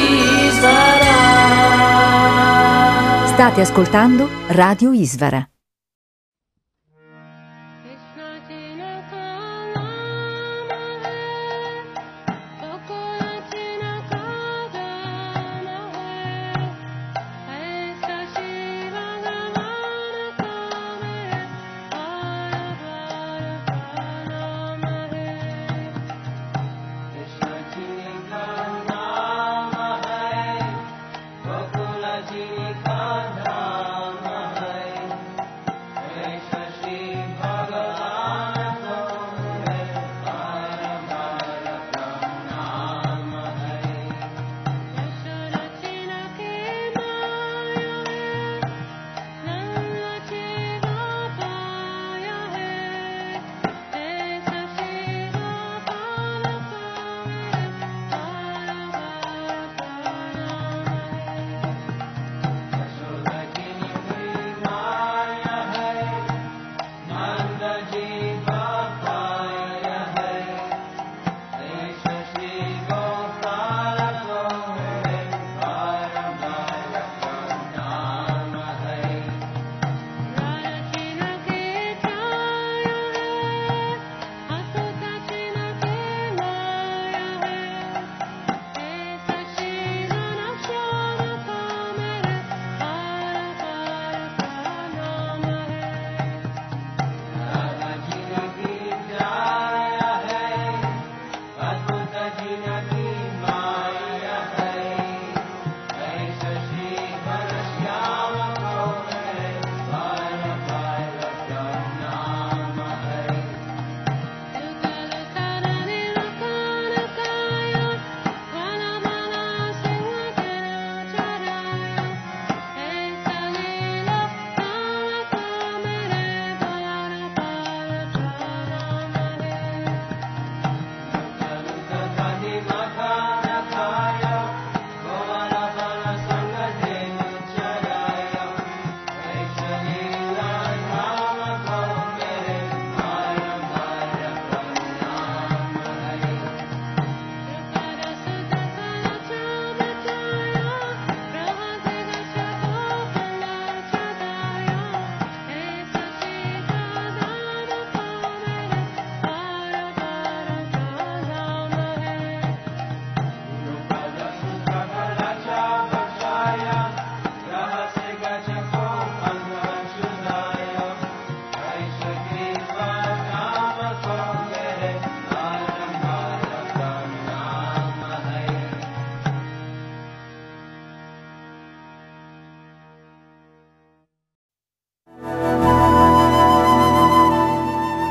Ishvara. State ascoltando Radio Ishvara.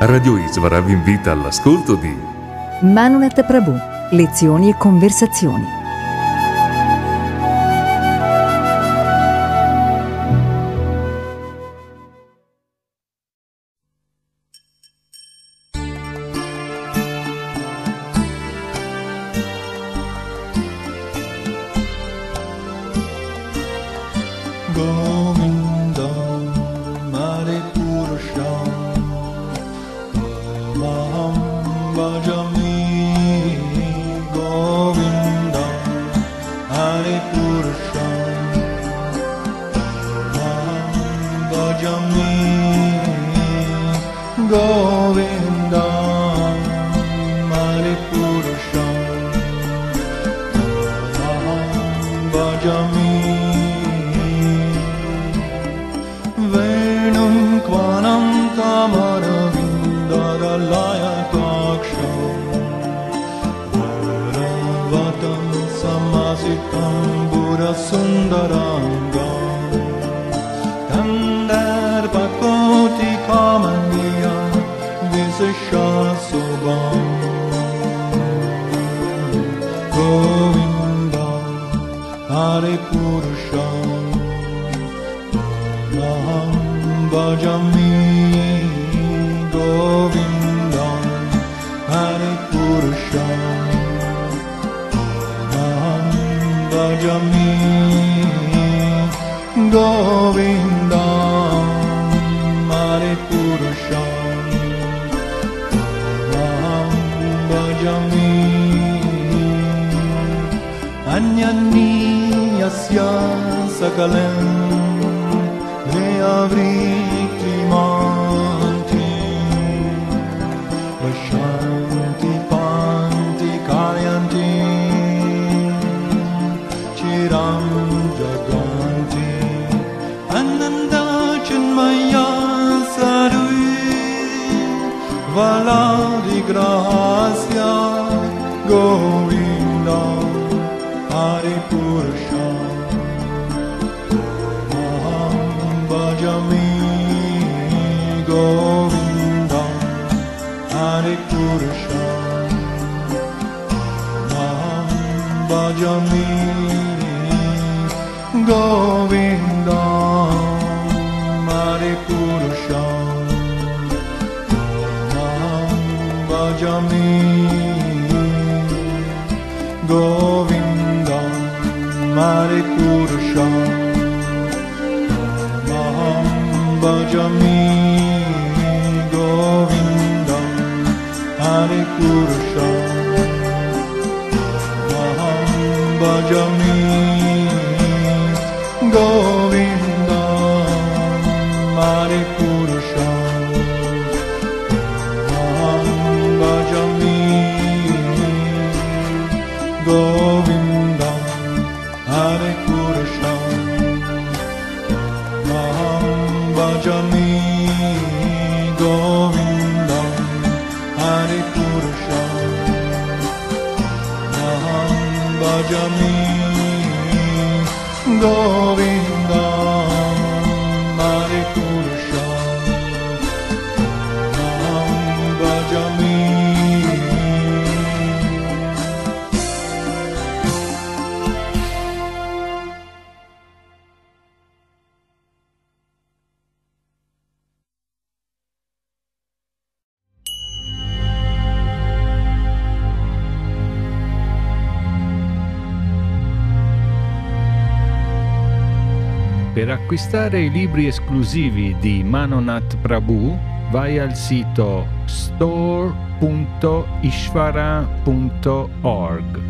Radio Ishvara vi invita all'ascolto di Manonatha Prabhu, lezioni e conversazioni. I Anyanyasya sakalam Veyavritti manti Vashanti panti karyanti Chiram jaganti Ananda chinmaya sarui Valadi grahasya Govinda Hare Purusha Maham Bhajami Govinda Hare Purusha Maham Bhajami Govinda Hare Purusha Maham Bhajami Govinda Mare Purusha Maham Bhajami Govinda Hare Purusha Maham Bhajami Govinda Mare Purusha Maham Bhajami Govinda Hare Krishna Maham Bhajami Govinda Hare Krishna Maham Bhajami Govinda Hare Krishna Maham Bhajami Per acquistare i libri esclusivi di Manonatha Prabhu, vai al sito store.ishvara.org.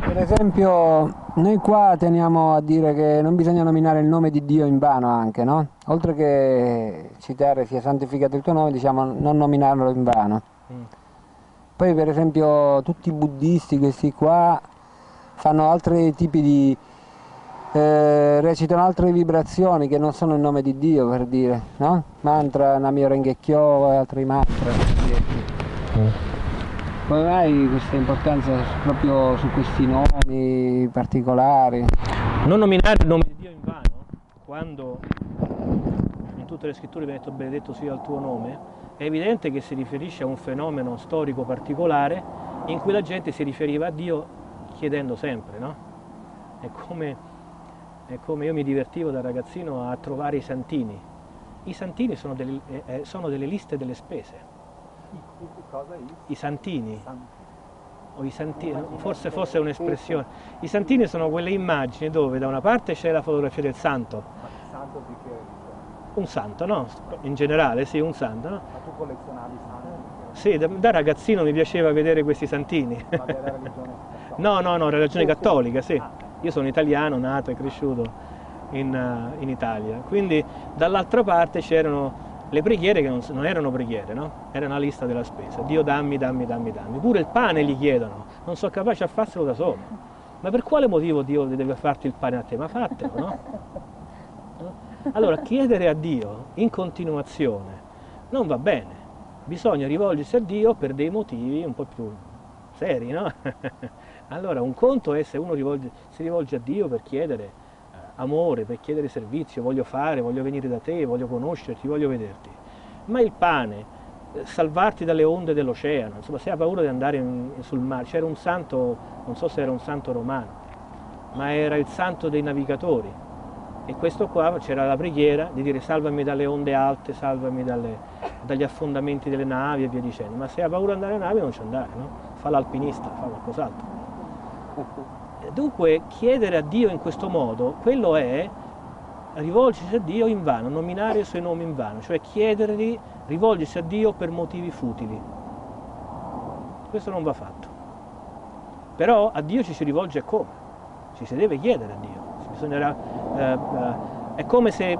Per esempio, noi qua teniamo a dire che non bisogna nominare il nome di Dio in vano anche, no? Oltre che citare sia santificato il tuo nome, diciamo non nominarlo in vano. Poi per esempio tutti i buddisti, questi qua, fanno altri tipi di... recitano altre vibrazioni che non sono il nome di Dio, per dire, no? Mantra, Namyo Renge Kyo e altri mantra. Come mai questa importanza proprio su questi nomi particolari? Non nominare il nome di Dio in vano, quando in tutte le scritture viene detto benedetto sia il tuo nome, è evidente che si riferisce a un fenomeno storico particolare in cui la gente si riferiva a Dio chiedendo sempre, no? È come io mi divertivo da ragazzino a trovare i santini. I santini sono delle liste delle spese. I santini, o i santini, forse fosse un'espressione. I santini sono quelle immagini dove da una parte c'è la fotografia del santo. Ma il santo di che? Un santo, no? In generale, sì, un santo, no? Ma tu collezionavi i santi? Sì, da ragazzino mi piaceva vedere questi santini. Ma della religione cattolica? No, religione cattolica, sì. Io sono italiano, nato e cresciuto in Italia. Quindi dall'altra parte c'erano le preghiere che non erano preghiere, no? Era una lista della spesa. Dio dammi, dammi, dammi, dammi. Pure il pane gli chiedono, non sono capace a farselo da solo. Ma per quale motivo Dio deve farti il pane a te? Ma fatelo, no? Allora, chiedere a Dio in continuazione non va bene. Bisogna rivolgersi a Dio per dei motivi un po' più seri, no? Allora, un conto è se uno si rivolge a Dio per chiedere amore, per chiedere servizio, voglio fare, voglio venire da te, voglio conoscerti, voglio vederti. Ma il pane, salvarti dalle onde dell'oceano, insomma, se hai paura di andare sul mare, c'era un santo, non so se era un santo romano, ma era il santo dei navigatori, e questo qua c'era la preghiera di dire salvami dalle onde alte, salvami dagli affondamenti delle navi e via dicendo, ma se hai paura di andare in nave non ci andare, no? Fa l'alpinista, fa qualcos'altro. Dunque chiedere a Dio in questo modo, quello è rivolgersi a Dio in vano, nominare i suoi nomi in vano, cioè chiedergli, rivolgersi a Dio per motivi futili. Questo non va fatto. Però a Dio ci si rivolge come? Ci si deve chiedere a Dio. Bisognerà, è come se,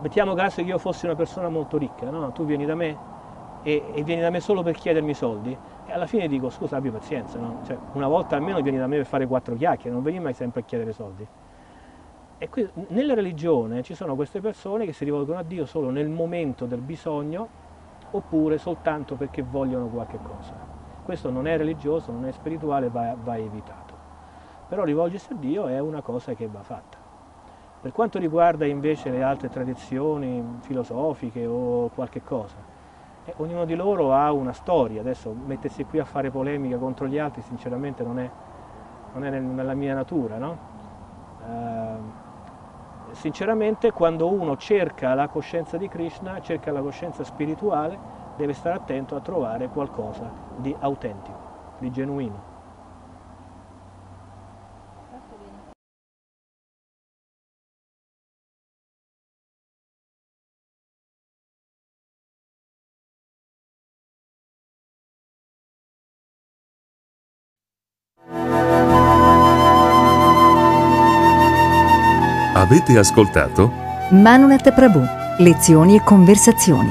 mettiamo caso che io fossi una persona molto ricca, no? Tu vieni da me e vieni da me solo per chiedermi soldi, e alla fine dico, scusa, abbi pazienza, no? Cioè, una volta almeno vieni da me per fare 4 chiacchiere, non vieni mai sempre a chiedere soldi. E qui, nella religione ci sono queste persone che si rivolgono a Dio solo nel momento del bisogno, oppure soltanto perché vogliono qualche cosa. Questo non è religioso, non è spirituale, va evitato. Però rivolgersi a Dio è una cosa che va fatta. Per quanto riguarda invece le altre tradizioni filosofiche o qualche cosa, ognuno di loro ha una storia. Adesso mettersi qui a fare polemica contro gli altri sinceramente non è nella mia natura, no? Sinceramente, quando uno cerca la coscienza di Krishna, cerca la coscienza spirituale, deve stare attento a trovare qualcosa di autentico, di genuino. Avete ascoltato? Manonatha Prabhu, lezioni e conversazioni.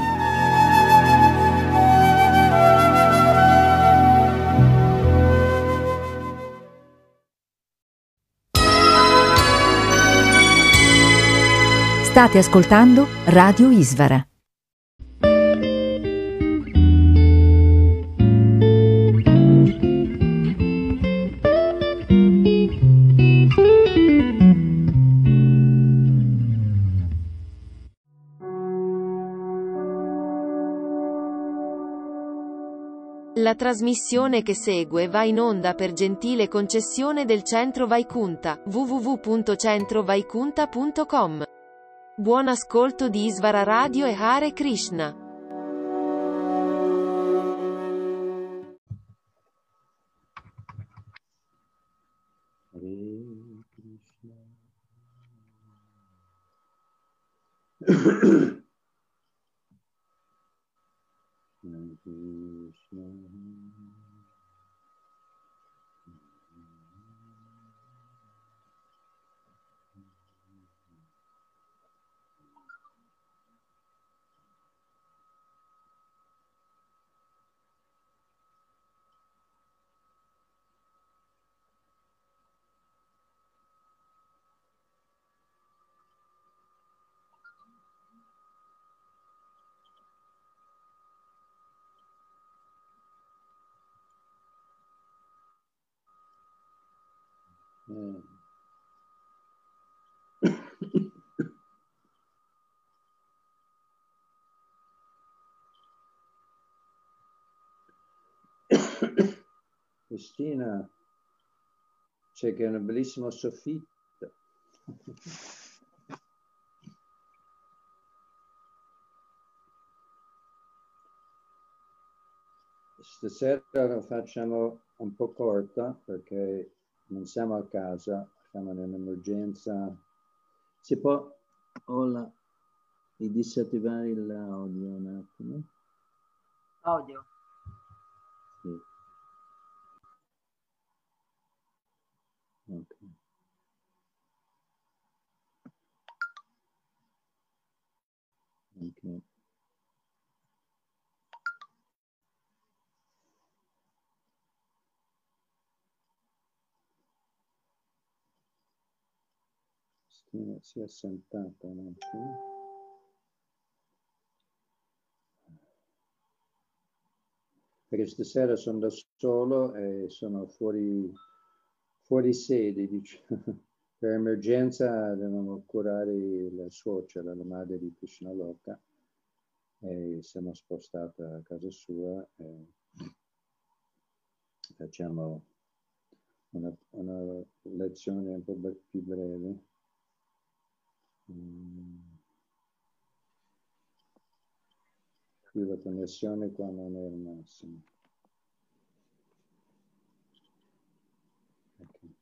State ascoltando Radio Ishvara. La trasmissione che segue va in onda per gentile concessione del Centro Vaikunta, www.centrovaikunta.com. Buon ascolto di Ishvara Radio e Hare Krishna. Hare Krishna. Cristina, c'è che è un bellissimo soffitto. Stasera lo facciamo un po' corta perché non siamo a casa, siamo nell'emergenza. Si può disattivare l'audio un attimo? Audio. Sì. Ok. Ok. Si è sentata un attimo. Perché stasera sono da solo e sono fuori sede, diciamo. Per emergenza dobbiamo curare la suocera, la madre di Krishnaloka, e siamo spostati a casa sua e facciamo una lezione un po' più breve. Qui la connessione qua non è al massimo. Okay.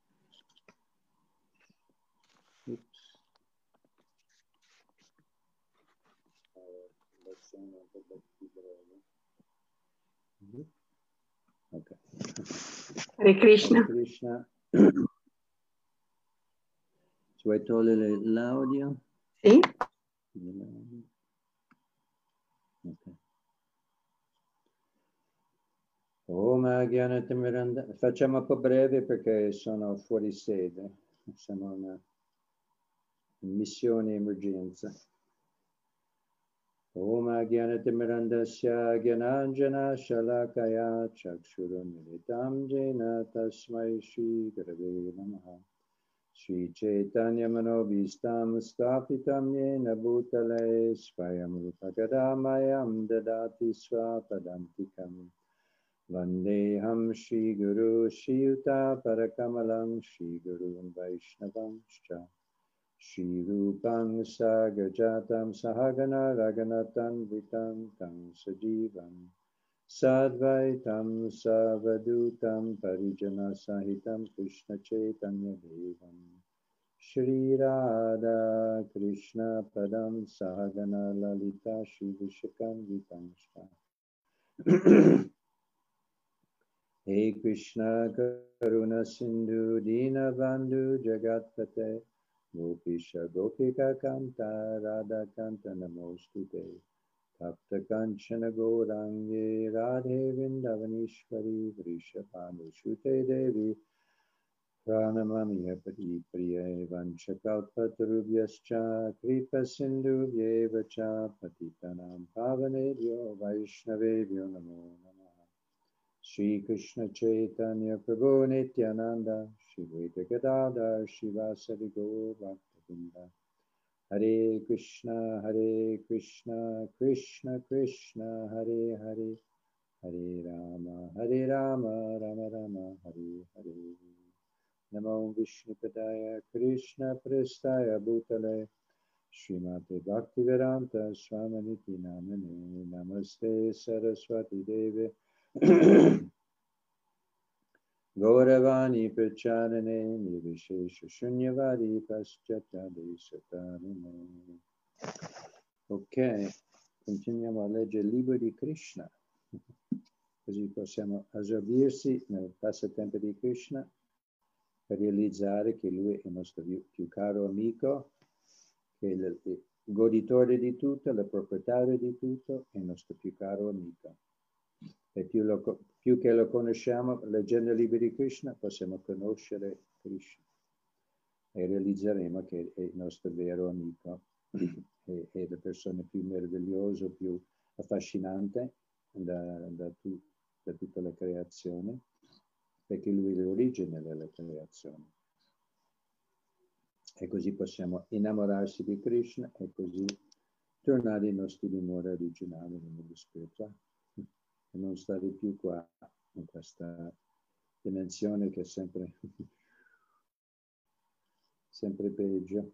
Okay. Hare Krishna. Hare Krishna. Ci vuoi togliere l'audio? Sì. Okay. Facciamo un po' breve perché sono fuori sede. Siamo una missione emergenza. Om Agyanatimirandasya Gyananjana Shalakaya Chakshuruniritam Jena Tasmai Shri Gurave Namaha Shri Chaitanya Manobhistam Sthapitam Yena Bhutale Svayam Rupakadamayam Dadati Svapadantikam Vandeham Shri Guru Shri Yuta Parakamalam Shri Guru Vaishnavanscha Shri Rupam Sagarjatam Sahagana Raganatan Vitam Tam Sajivam Sadvaitam Savadutam Parijana Sahitam Krishna Chaitanya Devam Shri Radha Krishna Padam Sahagana Lalita Shri Vishakam Vitamshta Hey Krishna Karuna Sindhu Dina Bandhu Jagatpate Gopisha Gopika Kanta Radha Kanta Namostute Tapta Kanchana Gorange Radhe Vindavanishvari Vrishapanu Shute Devi Pranamamiya Pati Priye Vanchakalpatarubhyascha Kripa Sindhuvyeva Patitanam Pavanebhyo Vaishnavebhyo Namo Namah Shri Krishna Chaitanya Prabhu Nityananda Shri Veda Gadada Shivasari Gaur Bhaktavinda Hare Krishna Hare Krishna Krishna Krishna Hare Hare Hare Rama Rama Rama Hare Hare Namo Vishnupadaya Krishna Prestaya Bhutale Srimate Bhaktivedanta Swami Namane Namaste Saraswati Deve Gauravani Pracharane Nivishesha Shunyavari Paschatade Satarane. Ok, continuiamo a leggere il libro di Krishna, così possiamo assorbirsi nel passatempo di Krishna per realizzare che lui è il nostro più caro amico, che è il goditore di tutto, il proprietario di tutto, è il nostro più caro amico. E più che lo conosciamo, leggendo i libri di Krishna, possiamo conoscere Krishna e realizzeremo che è il nostro vero amico, è la persona più meravigliosa, più affascinante da tutta la creazione, perché lui è l'origine della creazione. E così possiamo innamorarsi di Krishna e così tornare ai nostri dimori originali nel mondo spirituale. E non stare più qua, in questa dimensione che è sempre peggio.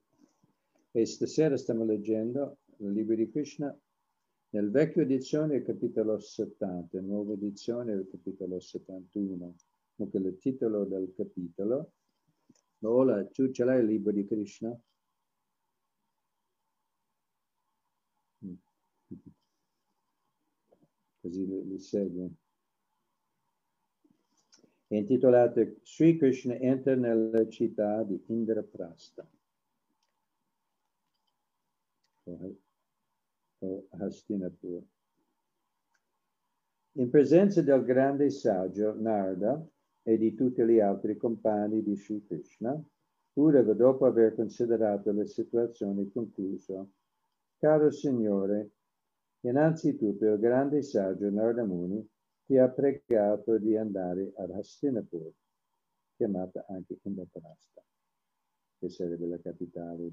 E stasera stiamo leggendo il libro di Krishna, nel vecchio edizione il capitolo 70, nuova edizione il capitolo 71. Comunque il titolo del capitolo. Ola, tu ce l'hai il libro di Krishna? Così li segue. È intitolato Sri Krishna entra nella città di Indraprastha. O Hastinapur. In presenza del grande saggio Narada e di tutti gli altri compagni di Sri Krishna, pure dopo aver considerato le situazioni concluso, caro Signore, innanzitutto il grande saggio Narada Muni ti ha pregato di andare a Hastinapur, chiamata anche Indraprastha, che sarebbe la capitale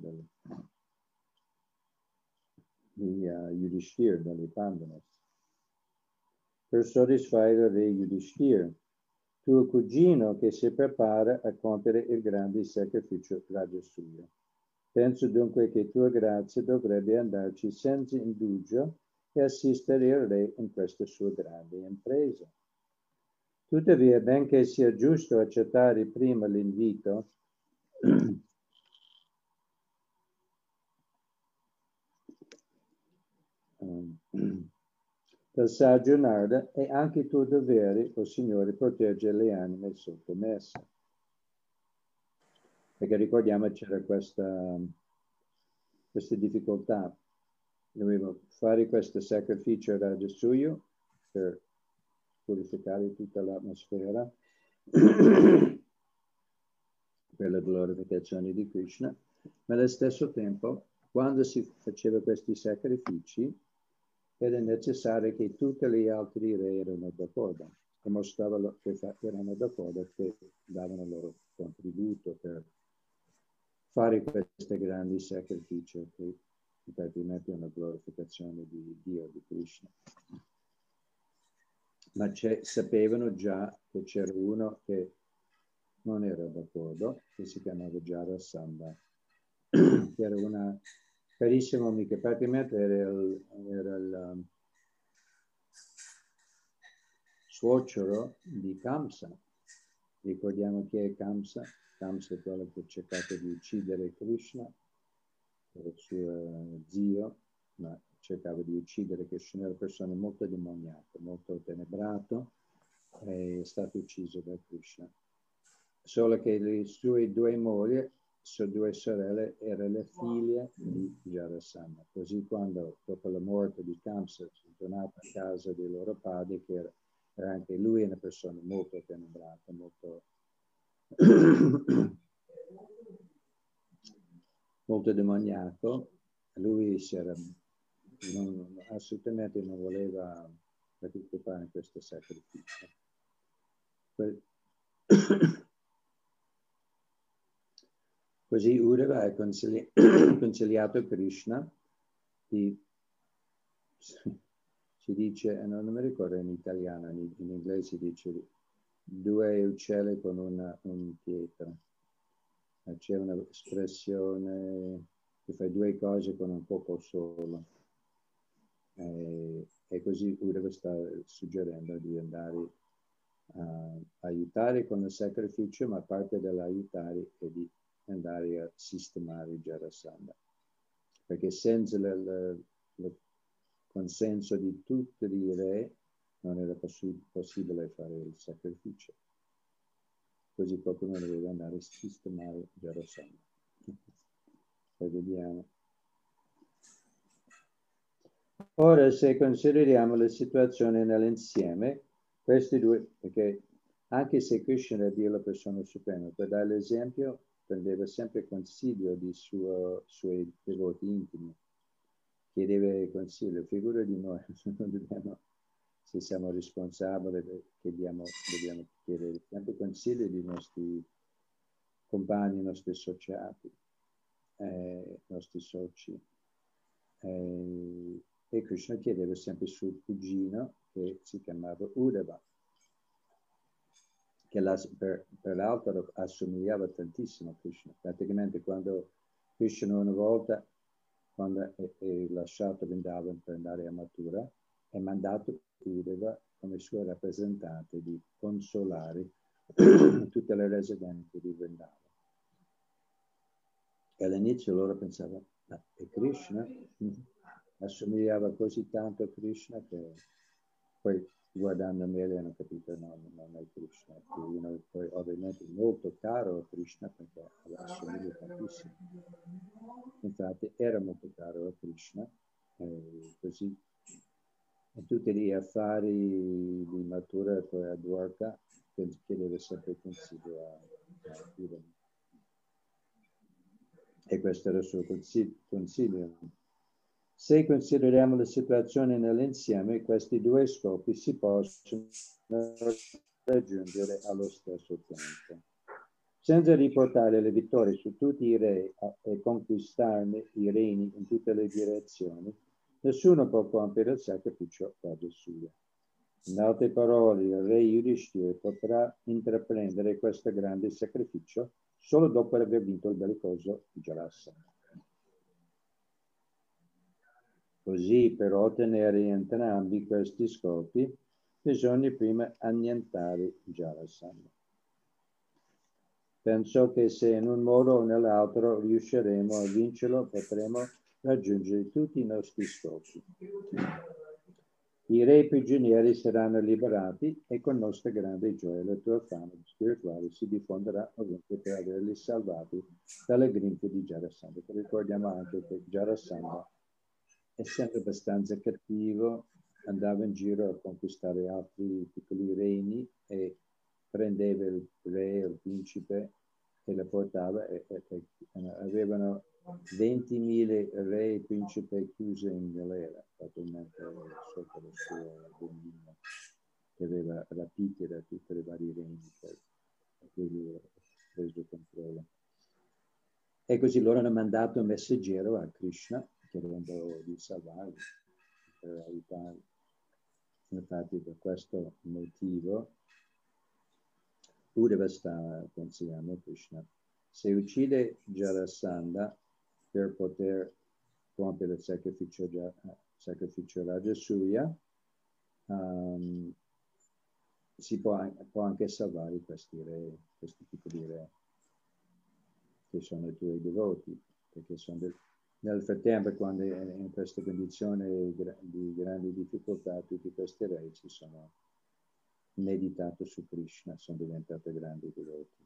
di Yudhishthir, delle Pandanas, per soddisfare il re Yudhishthir, tuo cugino che si prepara a compiere il grande sacrificio radiosurio. Penso dunque che tua grazia dovrebbe andarci senza indugio e assistere il re in questa sua grande impresa. Tuttavia, benché sia giusto accettare prima l'invito, del saggio Narada, è anche tuo dovere, o Signore, proteggere le anime sottomesse. Perché ricordiamo c'era questa difficoltà. Dovevo fare questo sacrificio radesuio per purificare tutta l'atmosfera per la glorificazione di Krishna, ma allo stesso tempo, quando si faceva questi sacrifici, era necessario che tutte le altre re erano d'accordo, che mostravano che erano d'accordo, che davano il loro contributo per fare questo grande sacrificio che praticamente è una glorificazione di Dio, di Krishna. Ma sapevano già che c'era uno che non era d'accordo, che si chiamava Jarasandha, che era una carissima amica, praticamente era il suocero di Kamsa. Ricordiamo chi è Kamsa. Kamsa è quello che ha cercato di uccidere Krishna, il suo zio, ma cercava di uccidere Krishna. Era una persona molto demoniata, molto tenebrato, è stato ucciso da Krishna. Solo che le sue due mogli, sue due sorelle, erano le figlie di Jarasandha. Così quando, dopo la morte di Kamsa, sono tornati a casa dei loro padri, che era anche lui una persona molto tenebrata, molto molto demoniato. Lui assolutamente non voleva partecipare a questo sacrificio. Così Uddhava ha consigliato Krishna di, si dice, non mi ricordo in italiano, in inglese si dice due uccelli con una pietra. C'è un'espressione che fa due cose con un poco solo. E così Uddhava sta suggerendo di andare a aiutare con il sacrificio, ma parte dell'aiutare è di andare a sistemare Jarasandha. Perché senza il consenso di tutti i re non era possibile fare il sacrificio. Così qualcuno doveva andare a sistemare Jarasandha. Poi vediamo. Ora, se consideriamo la situazione nell'insieme, questi due, perché anche se Krishna era Dio la persona suprema, per dare l'esempio, prendeva sempre consiglio di suoi devoti intimi, chiedeva consiglio. Figura di noi, se siamo responsabili, dobbiamo chiedere sempre consiglio dei nostri compagni, i nostri associati, i nostri soci. E Krishna chiedeva sempre il suo cugino, che si chiamava Uddhava, che per l'altro assomigliava tantissimo a Krishna. Praticamente quando Krishna una volta, quando è lasciato Vrindavan per andare a Mathura, è mandato Uddhava come suo rappresentante di consolare tutte le residenti di Vrindavan. E all'inizio loro pensavano, ma è Krishna? Assomigliava così tanto a Krishna che poi guardando meglio hanno capito non è Krishna. Uno poi ovviamente molto caro a Krishna perché assomiglia tantissimo. Infatti era molto caro a Krishna, così. E tutti gli affari di Mathura e poi a Dwarka chiedeva sempre consiglio a Uddhava. E questo era il suo consiglio. Se consideriamo la situazione nell'insieme, questi due scopi si possono raggiungere allo stesso tempo. Senza riportare le vittorie su tutti i re e conquistarne i regni in tutte le direzioni, nessuno può compiere il sacrificio radesuio. In altre parole, il re Yudhishthir potrà intraprendere questo grande sacrificio solo dopo aver vinto il bellicoso Jarasandha. Così, per ottenere entrambi questi scopi, bisogna prima annientare Jarasandha. Penso che se in un modo o nell'altro riusciremo a vincerlo, potremo raggiungere tutti i nostri scopi. I re prigionieri saranno liberati e con nostra grande gioia la tua fama spirituale si diffonderà ovunque per averli salvati dalle grinfie di Jarasandha. Ricordiamo anche che Jarasandha, essendo abbastanza cattivo, andava in giro a conquistare altri piccoli regni e prendeva il re, il principe e lo portava. Avevano 20.000 re e principe chiuse in galera, praticamente sotto la sua domina, che aveva rapiti da tutte le varie regni per cui lui ha preso controllo. E così loro hanno mandato un messaggero a Krishna, chiedendo di salvarli, per aiutarli. Infatti per questo motivo Uddhava sta consigliando Krishna: se uccide Jarasandha per poter compiere il sacrificio Rajasuya, si può anche salvare questi re, questi piccoli re, che sono i tuoi devoti, perché sono nel frattempo, quando è in questa condizione di grandi difficoltà, tutti questi re si sono meditati su Krishna, sono diventati grandi devoti.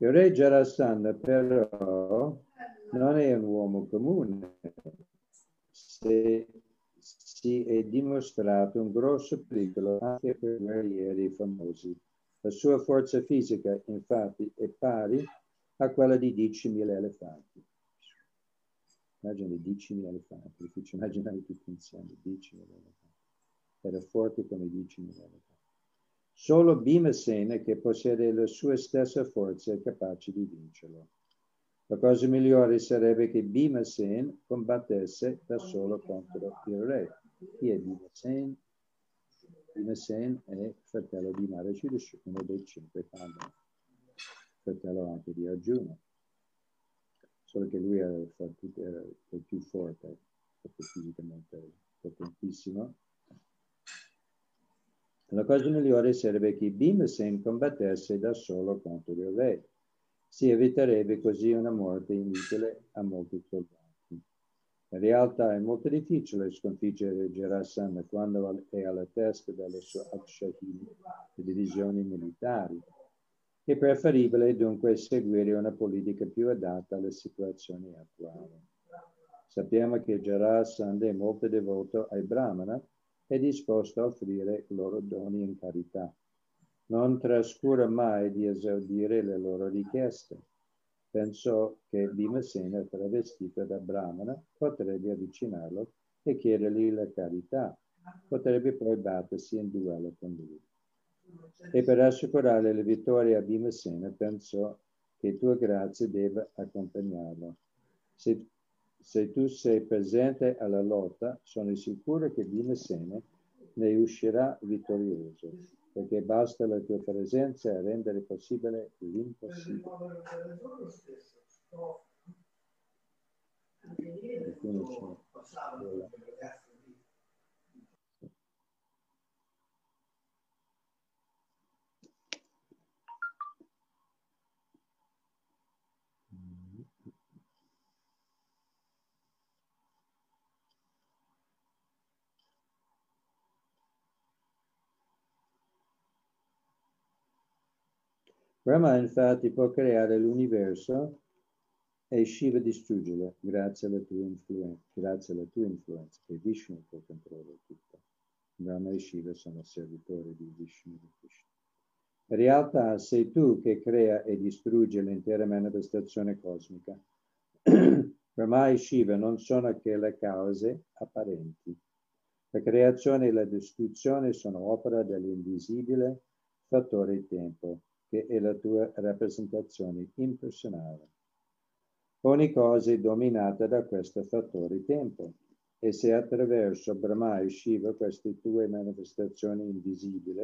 Il re Jarasandha però non è un uomo comune, si è dimostrato un grosso pericolo anche per guerrieri famosi. La sua forza fisica, infatti, è pari a quella di 10.000 elefanti. Immagina 10.000 elefanti, difficile immaginare tutti insieme, 10.000 elefanti. Era forte come 10.000 elefanti. Solo Bimasen, che possiede la sua stessa forza, è capace di vincerlo. La cosa migliore sarebbe che Bimasen combattesse da solo contro il re. Chi è Bimasen? Bimasen è fratello di Narada, uno dei 5 Pandava, fratello anche di Arjuna. Solo che lui era il più forte, perché fisicamente potentissimo. La cosa migliore sarebbe che Bimasen combattesse da solo contro il re. Si eviterebbe così una morte inutile a molti soldati. In realtà è molto difficile sconfiggere Jarasandha quando è alla testa delle sue akshahini, le divisioni militari. È preferibile dunque seguire una politica più adatta alla situazione attuale. Sappiamo che Jarasandha è molto devoto ai brahmana, è disposto a offrire loro doni in carità. Non trascura mai di esaudire le loro richieste. Pensò che Bimasena, travestita da brahmana, potrebbe avvicinarlo e chiedergli la carità. Potrebbe poi battersi in duello con lui. E per assicurare la vittoria a Bimasena, pensò che tua grazia debba accompagnarlo. Se tu sei presente alla lotta, sono sicuro che Bimasena ne uscirà vittorioso, perché basta la tua presenza a rendere possibile l'impossibile. Brahma infatti può creare l'universo e Shiva distruggerlo grazie alla tua influenza, che Vishnu può controllare tutto. Brahma e Shiva sono servitori di Vishnu. In realtà sei tu che crea e distrugge l'intera manifestazione cosmica. Brahma e Shiva non sono che le cause apparenti. La creazione e la distruzione sono opera dell'invisibile fattore tempo, che è la tua rappresentazione impersonale. Ogni cosa è dominata da questo fattore tempo, e se attraverso Brahma e Shiva, queste tue manifestazioni invisibili,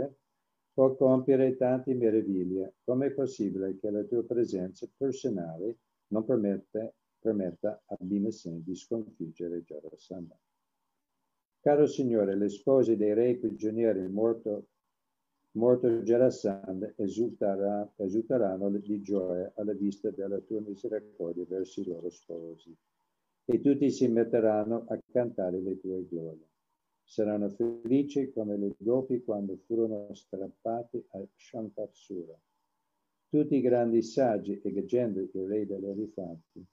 può compiere tante meraviglie, come è possibile che la tua presenza personale non permetta a Bimasen di sconfiggere Jarasandha? Caro Signore, le spose dei re prigionieri morto Jarasandha esulteranno di gioia alla vista della tua misericordia verso i loro sposi. e tutti si metteranno a cantare le tue glorie. Saranno felici come le gopi quando furono strappate a Shankarsura. Tutti i grandi saggi e leggende, il re degli elefanti,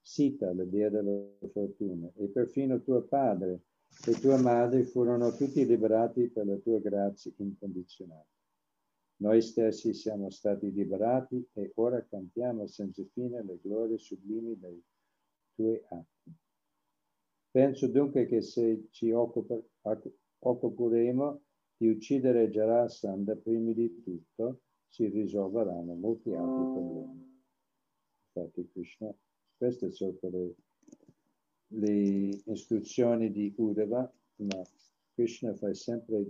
Sita, la dea della fortuna, e perfino tuo padre e tua madre furono tutti liberati per la tua grazia incondizionata. Noi stessi siamo stati liberati e ora cantiamo senza fine le glorie sublimi dei tuoi atti. Penso dunque che se ci occuperemo di uccidere Jarasandha prima di tutto, si risolveranno molti altri problemi. Infatti Krishna, queste sono le istruzioni di Uddhava, ma Krishna fa sempre,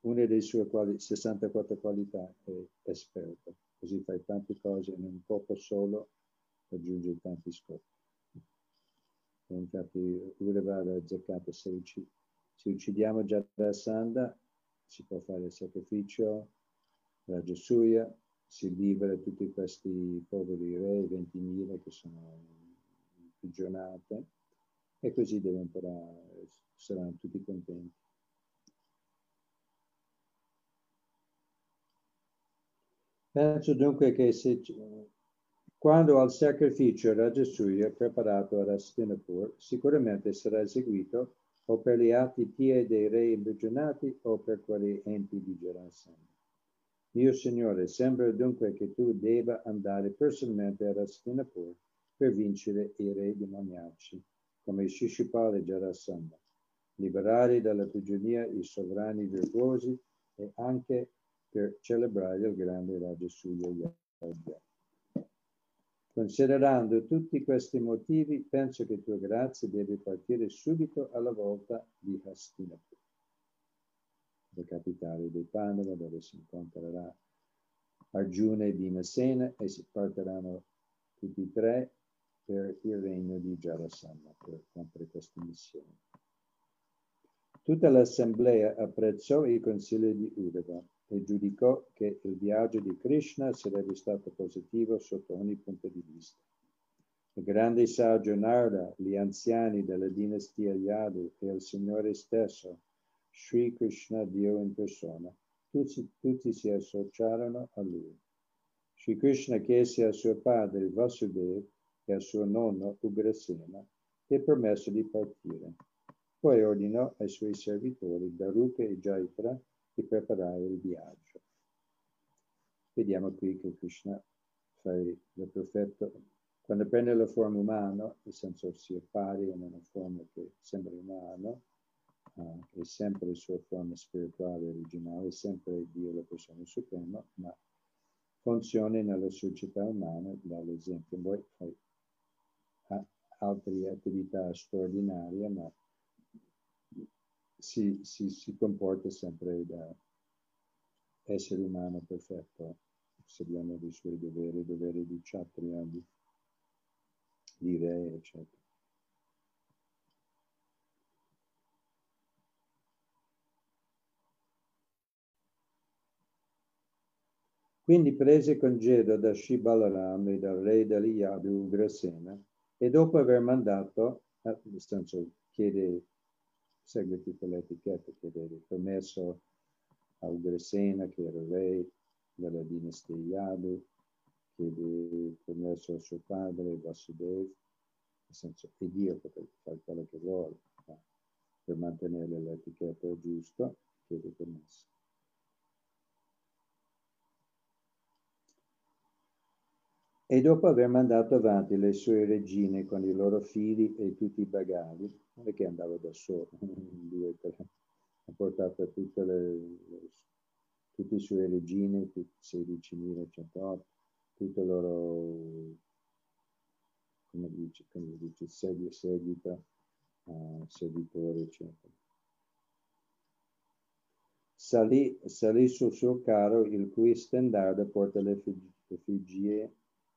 una delle sue 64 qualità è esperta, così fai tante cose in un poco solo, raggiunge tanti scopi. Infatti Uddhava aveva azzeccato, se uccidiamo Jarasandha si può fare il sacrificio, Raja Suya, si libera tutti questi poveri re, 20.000 che sono imprigionate, e così saranno tutti contenti. Penso dunque che quando al sacrificio Raja Suya preparato a Hastinapur sicuramente sarà eseguito o per gli atti pie dei re imprigionati o per quelli enti di Jarasandha. Mio Signore, sembra dunque che tu debba andare personalmente a Hastinapur per vincere i re demoniaci, come Shishupala e Jarasandha, liberare dalla prigionia i sovrani virtuosi e anche per celebrare il grande Raja Suya Yajna. Considerando tutti questi motivi, penso che tua grazia deve partire subito alla volta di Hastinapur, la capitale dei Pandava, dove si incontrerà Arjuna e Bimasena e si partiranno tutti e tre per il regno di Jarasandha per compiere questa missione. Tutta l'assemblea apprezzò il consiglio di Uddhava e giudicò che il viaggio di Krishna sarebbe stato positivo sotto ogni punto di vista. Il grande saggio Narada, gli anziani della dinastia Yadu e il Signore stesso Sri Krishna, Dio in persona, tutti si associarono a lui. Sri Krishna chiese a suo padre Vasudev e a suo nonno Ugrasena il permesso di partire. Poi ordinò ai suoi servitori Daruka e Jaitra di preparare il viaggio. Vediamo qui che Krishna fa il profeta quando prende la forma umana, nel senso si appare in una forma che sembra umana, che è sempre la sua forma spirituale originale, sempre Dio la persona suprema, ma funziona nella società umana, dall'esempio. Poi ha altre attività straordinarie, ma si comporta sempre da essere umano perfetto, seguendo i suoi doveri di Kshatriya, di re, eccetera. Quindi prese congedo da Sri Balaram e dal re degli Yadu Ugrasena e dopo aver mandato, nel senso chiede, segue tutta l'etichetta, chiede il permesso a Ugrasena che era re della dinastia Yadu, chiede il permesso a suo padre Vasudev, nel senso che Dio può fare quello che vuole, ma per mantenere l'etichetta giusta chiede il permesso. E dopo aver mandato avanti le sue regine con i loro figli e tutti i bagagli, non è che andava da solo, ha portato tutte le sue regine, 16.108, tutto il loro, come dice servitore, eccetera. Salì sul suo carro, il cui stendardo porta le effigie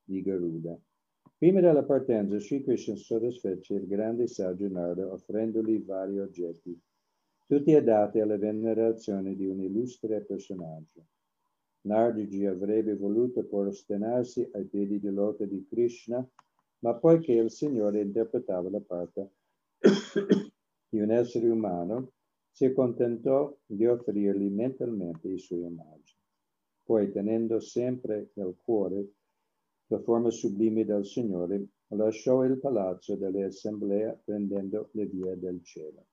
di Garuda. Prima della partenza, Sri Krishna soddisfece il grande saggio Narada offrendogli vari oggetti, tutti adatti alla venerazione di un illustre personaggio. Narada avrebbe voluto prostinarsi ai piedi di loto di Krishna ma poiché il Signore interpretava la parte di un essere umano, si contentò di offrirgli mentalmente i suoi omaggi. Poi, tenendo sempre nel cuore la forma sublime del Signore, lasciò il palazzo delle assemblee prendendo le vie del cielo,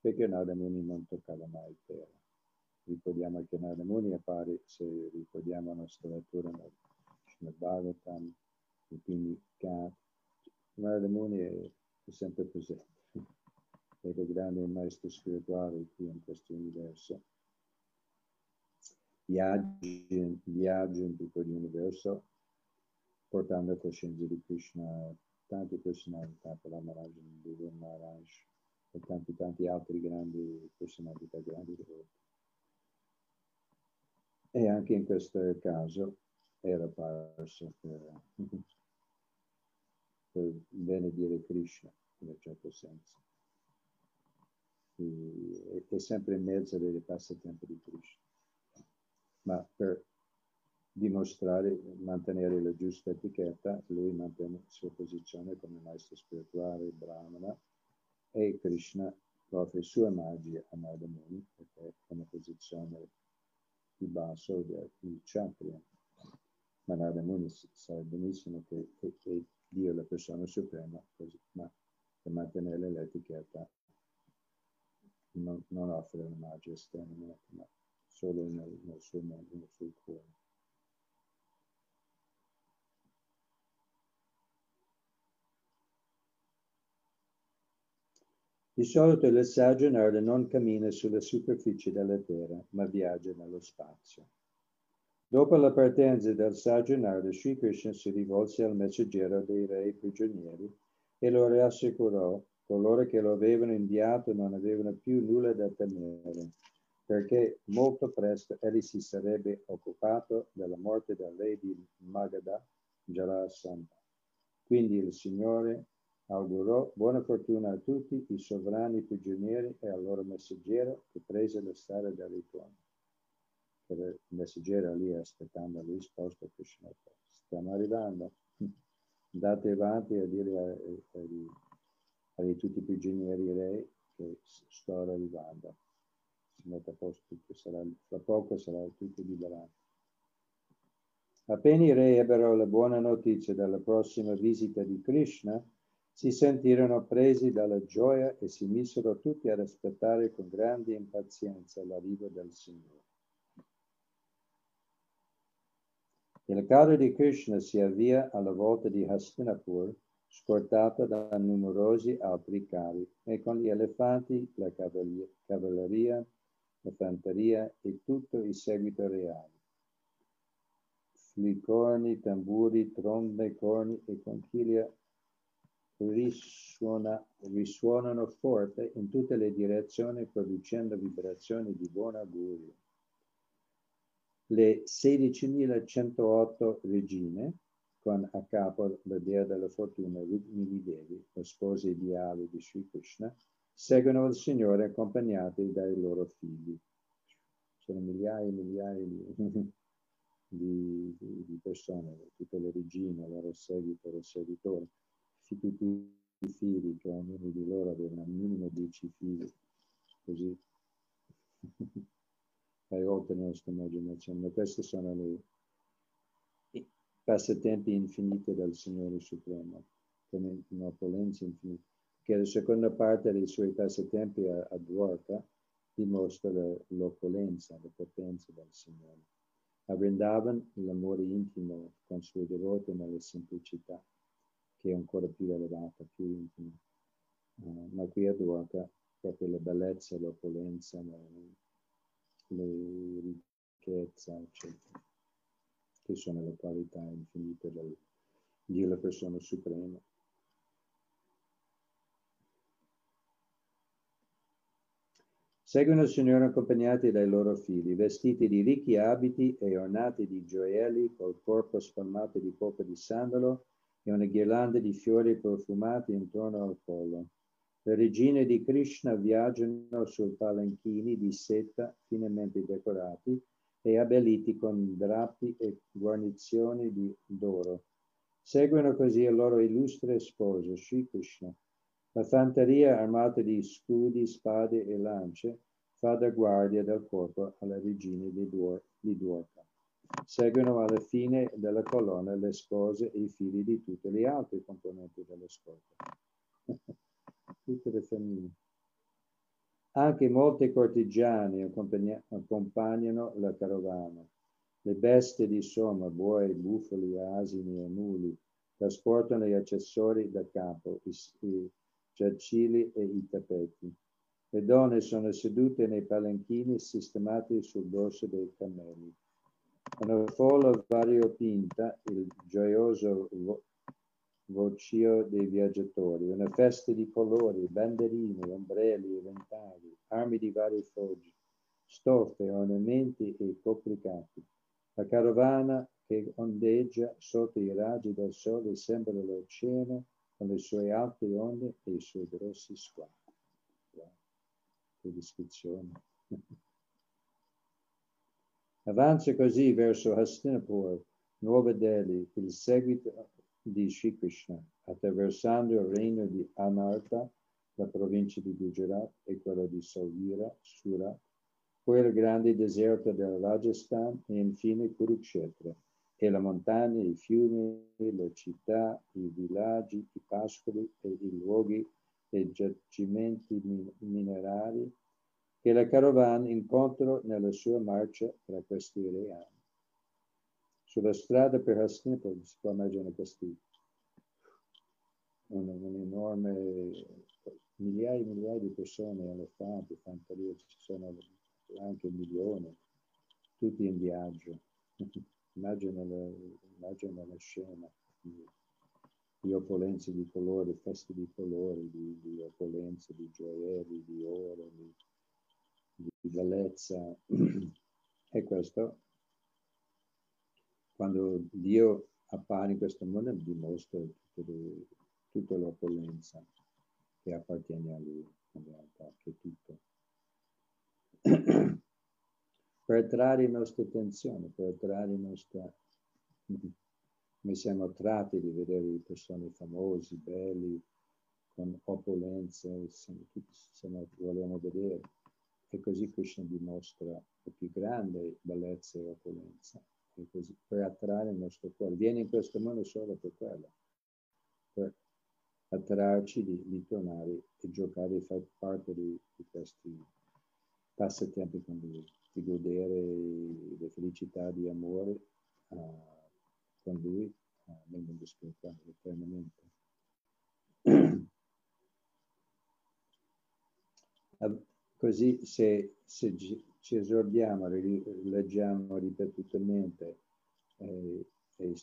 perché Narada Muni non toccava mai terra. Ricordiamo che Narada Muni appare, se ricordiamo la nostra lettura nel Bhagavatam, i primi canti, Narada Muni è sempre presente, è il grande maestro spirituale qui in questo universo. Viaggia in tutto l'universo, portando coscienza di Krishna, tanti personalità, la Maharaj, Guru Maharaj, e tanti altri grandi personalità, grandi devoti. E anche in questo caso era parso per benedire Krishna, in un certo senso. È sempre in mezzo dei passatempi di Krishna, ma per dimostrare, mantenere la giusta etichetta, lui mantiene la sua posizione come maestro spirituale, Brahmana, e Krishna offre sua magia a Narada Muni, perché è una posizione più bassa del Kshatriya. Ma Narada Muni sa benissimo che Dio è la persona suprema, così, ma per mantenere l'etichetta non offre una magia esterna, ma solo nel suo mondo, nel suo cuore. Di solito il saggio Narada non cammina sulla superficie della terra, ma viaggia nello spazio. Dopo la partenza del saggio Narada, Sri Krishna si rivolse al messaggero dei re prigionieri e lo rassicurò: coloro che lo avevano inviato non avevano più nulla da temere, perché molto presto egli si sarebbe occupato della morte del re di Magadha, Jarasandha. Quindi il Signore augurò buona fortuna a tutti i sovrani prigionieri e al loro messaggero, che prese la strada del ritorno. Il messaggero lì aspettando la risposta, Krishna: stiamo arrivando, andate avanti a dire a tutti i prigionieri re che sto arrivando, si mette a posto, fra poco sarà tutto liberato. Appena i re ebbero la buona notizia della prossima visita di Krishna, si sentirono presi dalla gioia e si misero tutti ad aspettare con grande impazienza l'arrivo del Signore. Il carro di Krishna si avvia alla volta di Hastinapur, scortato da numerosi altri carri, e con gli elefanti, la cavalleria, la fanteria e tutto il seguito reale. Flicorni, tamburi, trombe, corni e conchiglia risuonano forte in tutte le direzioni, producendo vibrazioni di buon augurio. Le 16.108 regine, con a capo la dea della fortuna Rukmini Devi, la sposa ideale di Sri Krishna, seguono il Signore accompagnati dai loro figli. Sono migliaia e migliaia di persone, tutte le regine, il loro seguito, il seguitore. Tutti i figli, che ognuno di loro aveva almeno 10 figli, così vai oltre la nostra immaginazione. Ma questi sono i passatempi infiniti del Signore Supremo, come una potenza infinita, che la seconda parte dei suoi passatempi a Dwarka dimostra l'opulenza, la potenza del Signore. A Vrindavan l'amore intimo con i suoi devoti nella semplicità, che è ancora più elevata, più intima. Ma qui a Dwarka proprio la bellezza, l'opulenza, la ricchezza, eccetera, che sono le qualità infinite della persona suprema. Seguono il Signore accompagnati dai loro figli, vestiti di ricchi abiti e ornati di gioielli, col corpo spalmato di polpa di sandalo, e una ghirlanda di fiori profumati intorno al collo. Le regine di Krishna viaggiano su palanchini di seta finemente decorati e abbelliti con drappi e guarnizioni d'oro. Seguono così il loro illustre sposo, Shri Krishna. La fanteria armata di scudi, spade e lance fa da guardia del corpo alla regina di Dwarka. Seguono alla fine della colonna le spose e i figli di tutte le altre componenti della scorta. Tutte le famiglie. Anche molte cortigiane accompagnano la carovana. Le bestie di somma, buoi, bufali, asini e muli, trasportano gli accessori da campo, i giacili e i tappeti. Le donne sono sedute nei palanchini sistemati sul dorso dei cammelli. Una folla variopinta, il gioioso vocio dei viaggiatori, una festa di colori, banderine, ombrelli, ventagli, armi di vari foggi, stoffe, ornamenti e copricati. La carovana che ondeggia sotto i raggi del sole sembra l'oceano con le sue alte onde e i suoi grossi squali. Che descrizione! Avanza così verso Hastinapur, Nuova Delhi, il seguito di Shri Krishna, attraversando il regno di Anartha, la provincia di Gujarat e quella di Salvira, Surat, poi il grande deserto del Rajasthan e infine Kurukshetra, e la montagna, i fiumi, le città, i villaggi, i pascoli e i luoghi e giacimenti minerari che la carovana incontra nella sua marcia tra questi reami. Sulla strada per Hastinapur si può immaginare questi un'enorme migliaia e migliaia di persone, elefanti, fanterie, ci sono anche milioni, tutti in viaggio. Immagina la scena di opulenze di colori, feste di colori, di opulenze, di gioielli, di oro, di bellezza. E questo, quando Dio appare in questo mondo, dimostra tutta l'opulenza che appartiene a Lui, in realtà, che è tutto. Per attrarre la nostra attenzione, per attrarre la nostra... Noi siamo attratti di vedere persone famose, belli, con opulenze, vogliamo vedere. E così Krishna dimostra la più grande bellezza e opulenza, e così, per attrarre il nostro cuore. Viene in questo mondo solo per quello, per attrarci di tornare e giocare e far parte di questi passatempi con Lui, di godere le felicità di amore con Lui nel mondo spirituale eternamente. Così se ci esordiamo, leggiamo ripetutamente e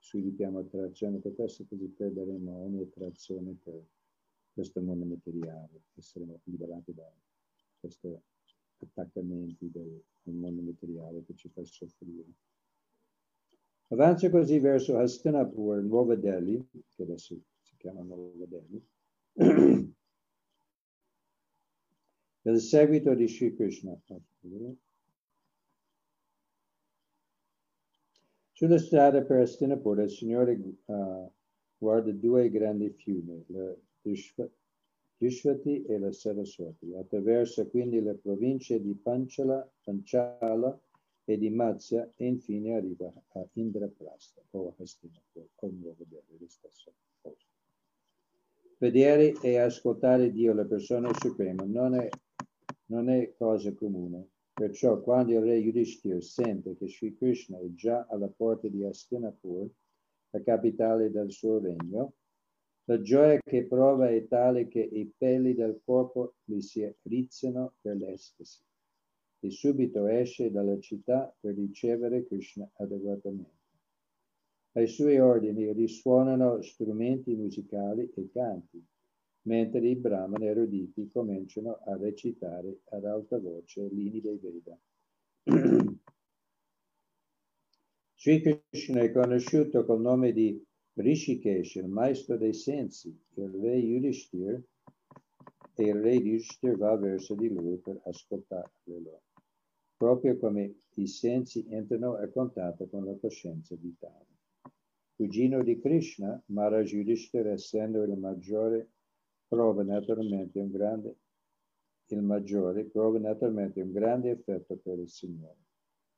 sviluppiamo attrazione per questo, così perderemo ogni attrazione per questo mondo materiale e saremo liberati da questi attaccamenti del mondo materiale che ci fa soffrire. Avanza così verso Hastinapur, Nuova Delhi, che adesso si chiama Nuova Delhi, nel seguito di Shri Krishna. Sulla strada per Hastinapur, il Signore guarda due grandi fiumi, la Dishvati e la Saraswati. Attraversa quindi le province di Panchala e di Matsya e infine arriva a Indraprastha o a Hastinapur, o Nuova Delhi, lo stesso posto. Vedere e ascoltare Dio, la persona suprema, non è cosa comune. Perciò quando il re Yudhishthir sente che Sri Krishna è già alla porta di Hastinapur, la capitale del suo regno, la gioia che prova è tale che i peli del corpo gli si rizzano per l'estasi. E subito esce dalla città per ricevere Krishna adeguatamente. Ai suoi ordini risuonano strumenti musicali e canti, mentre i brahmani eruditi cominciano a recitare ad alta voce linee dei Veda. Sri Krishna è conosciuto col nome di Rishikesh, il maestro dei sensi. Il re Yudhishthir va verso di lui per ascoltarlo, proprio come i sensi entrano a contatto con la coscienza vitale. Cugino di Krishna, Maharaj Yudhishthir, essendo il maggiore, prova naturalmente un grande affetto per il Signore.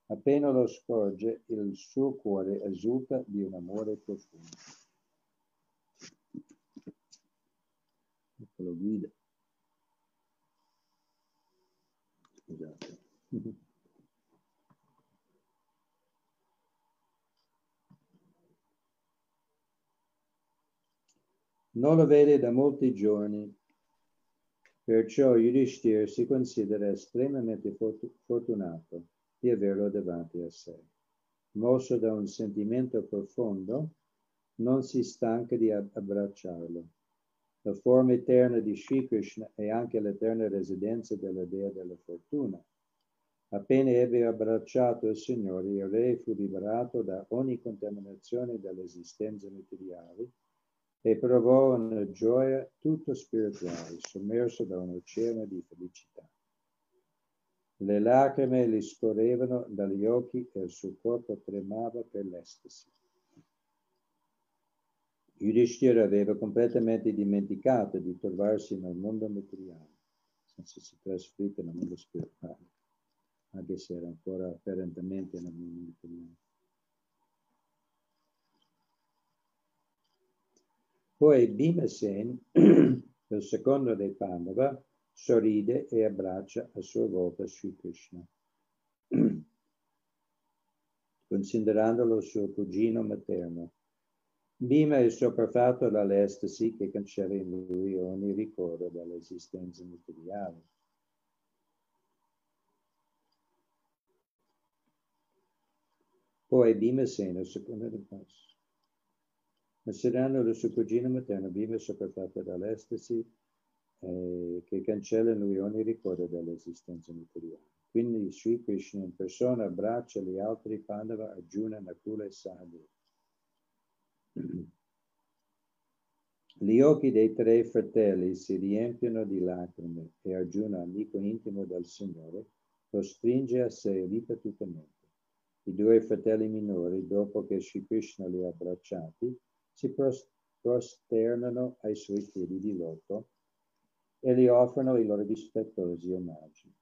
Appena lo scorge, il suo cuore esulta di un amore profondo. Ecco, lo guida. Scusate. Non lo vede da molti giorni, perciò Yudhishthir si considera estremamente fortunato di averlo davanti a sé. Mosso da un sentimento profondo, non si stanca di abbracciarlo. La forma eterna di Shri Krishna è anche l'eterna residenza della Dea della Fortuna. Appena ebbe abbracciato il Signore, il re fu liberato da ogni contaminazione dell'esistenza materiale e provò una gioia tutto spirituale, sommerso da un oceano di felicità. Le lacrime gli scorrevano dagli occhi e il suo corpo tremava per l'estasi. Yudhishthira aveva completamente dimenticato di trovarsi nel mondo materiale, senza si trasferire nel mondo spirituale, anche se era ancora apparentemente nel mondo materiale. Poi Bimasen, il secondo dei Pandava, sorride e abbraccia a sua volta Sri Krishna, considerandolo suo cugino materno. Bhima è sopraffatto dall'estasi che cancella in lui ogni ricordo dell'esistenza materiale. Poi Bimasen, il secondo dei Pandava, considerando il suo cugino materno, Bhima è sopraffatto dall'estasi che cancella in lui ogni ricordo dell'esistenza materiale. Quindi Sri Krishna in persona abbraccia gli altri Pandava, Arjuna, Nakula e Sahadeva. Gli occhi dei tre fratelli si riempiono di lacrime e Arjuna, amico intimo del Signore, lo stringe a sé ripetutamente. I due fratelli minori, dopo che Sri Krishna li ha abbracciati, si prosternano ai suoi piedi di loto e gli offrono i loro rispettosi omaggi.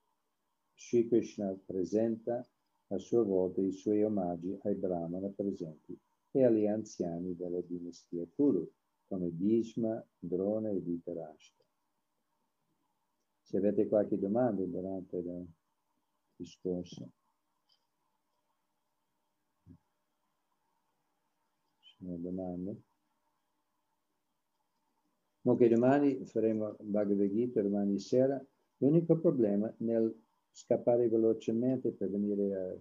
Sri Krishna presenta a sua volta i suoi omaggi ai brahmana presenti e agli anziani della dinastia Kuru, come Bhishma, Drona e Indraprastha. Se avete qualche domanda durante il discorso. Domande. Ok, domani faremo Bhagavad Gita, domani sera. L'unico problema nel scappare velocemente per venire a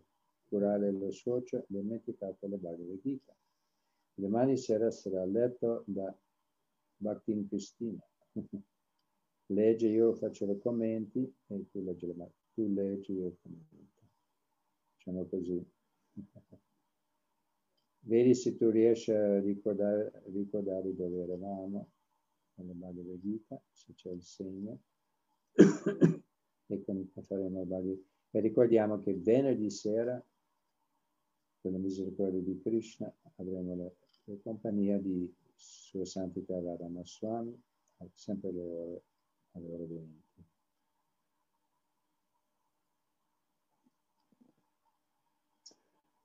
curare lo sfocio, ho dimenticato la Bhagavad Gita. Domani sera sarà letto da Bhaktin Cristina. Legge, io faccio i commenti e tu leggi, io i commenti. Facciamo così. Vedi se tu riesci a ricordare dove eravamo nella Bhagavad Gita, se c'è il segno. E faremo il Bhagavad Gita. E ricordiamo che venerdì sera, per la misericordia di Krishna, avremo la compagnia di Sua Santità Radha Swami, sempre alle ore 20.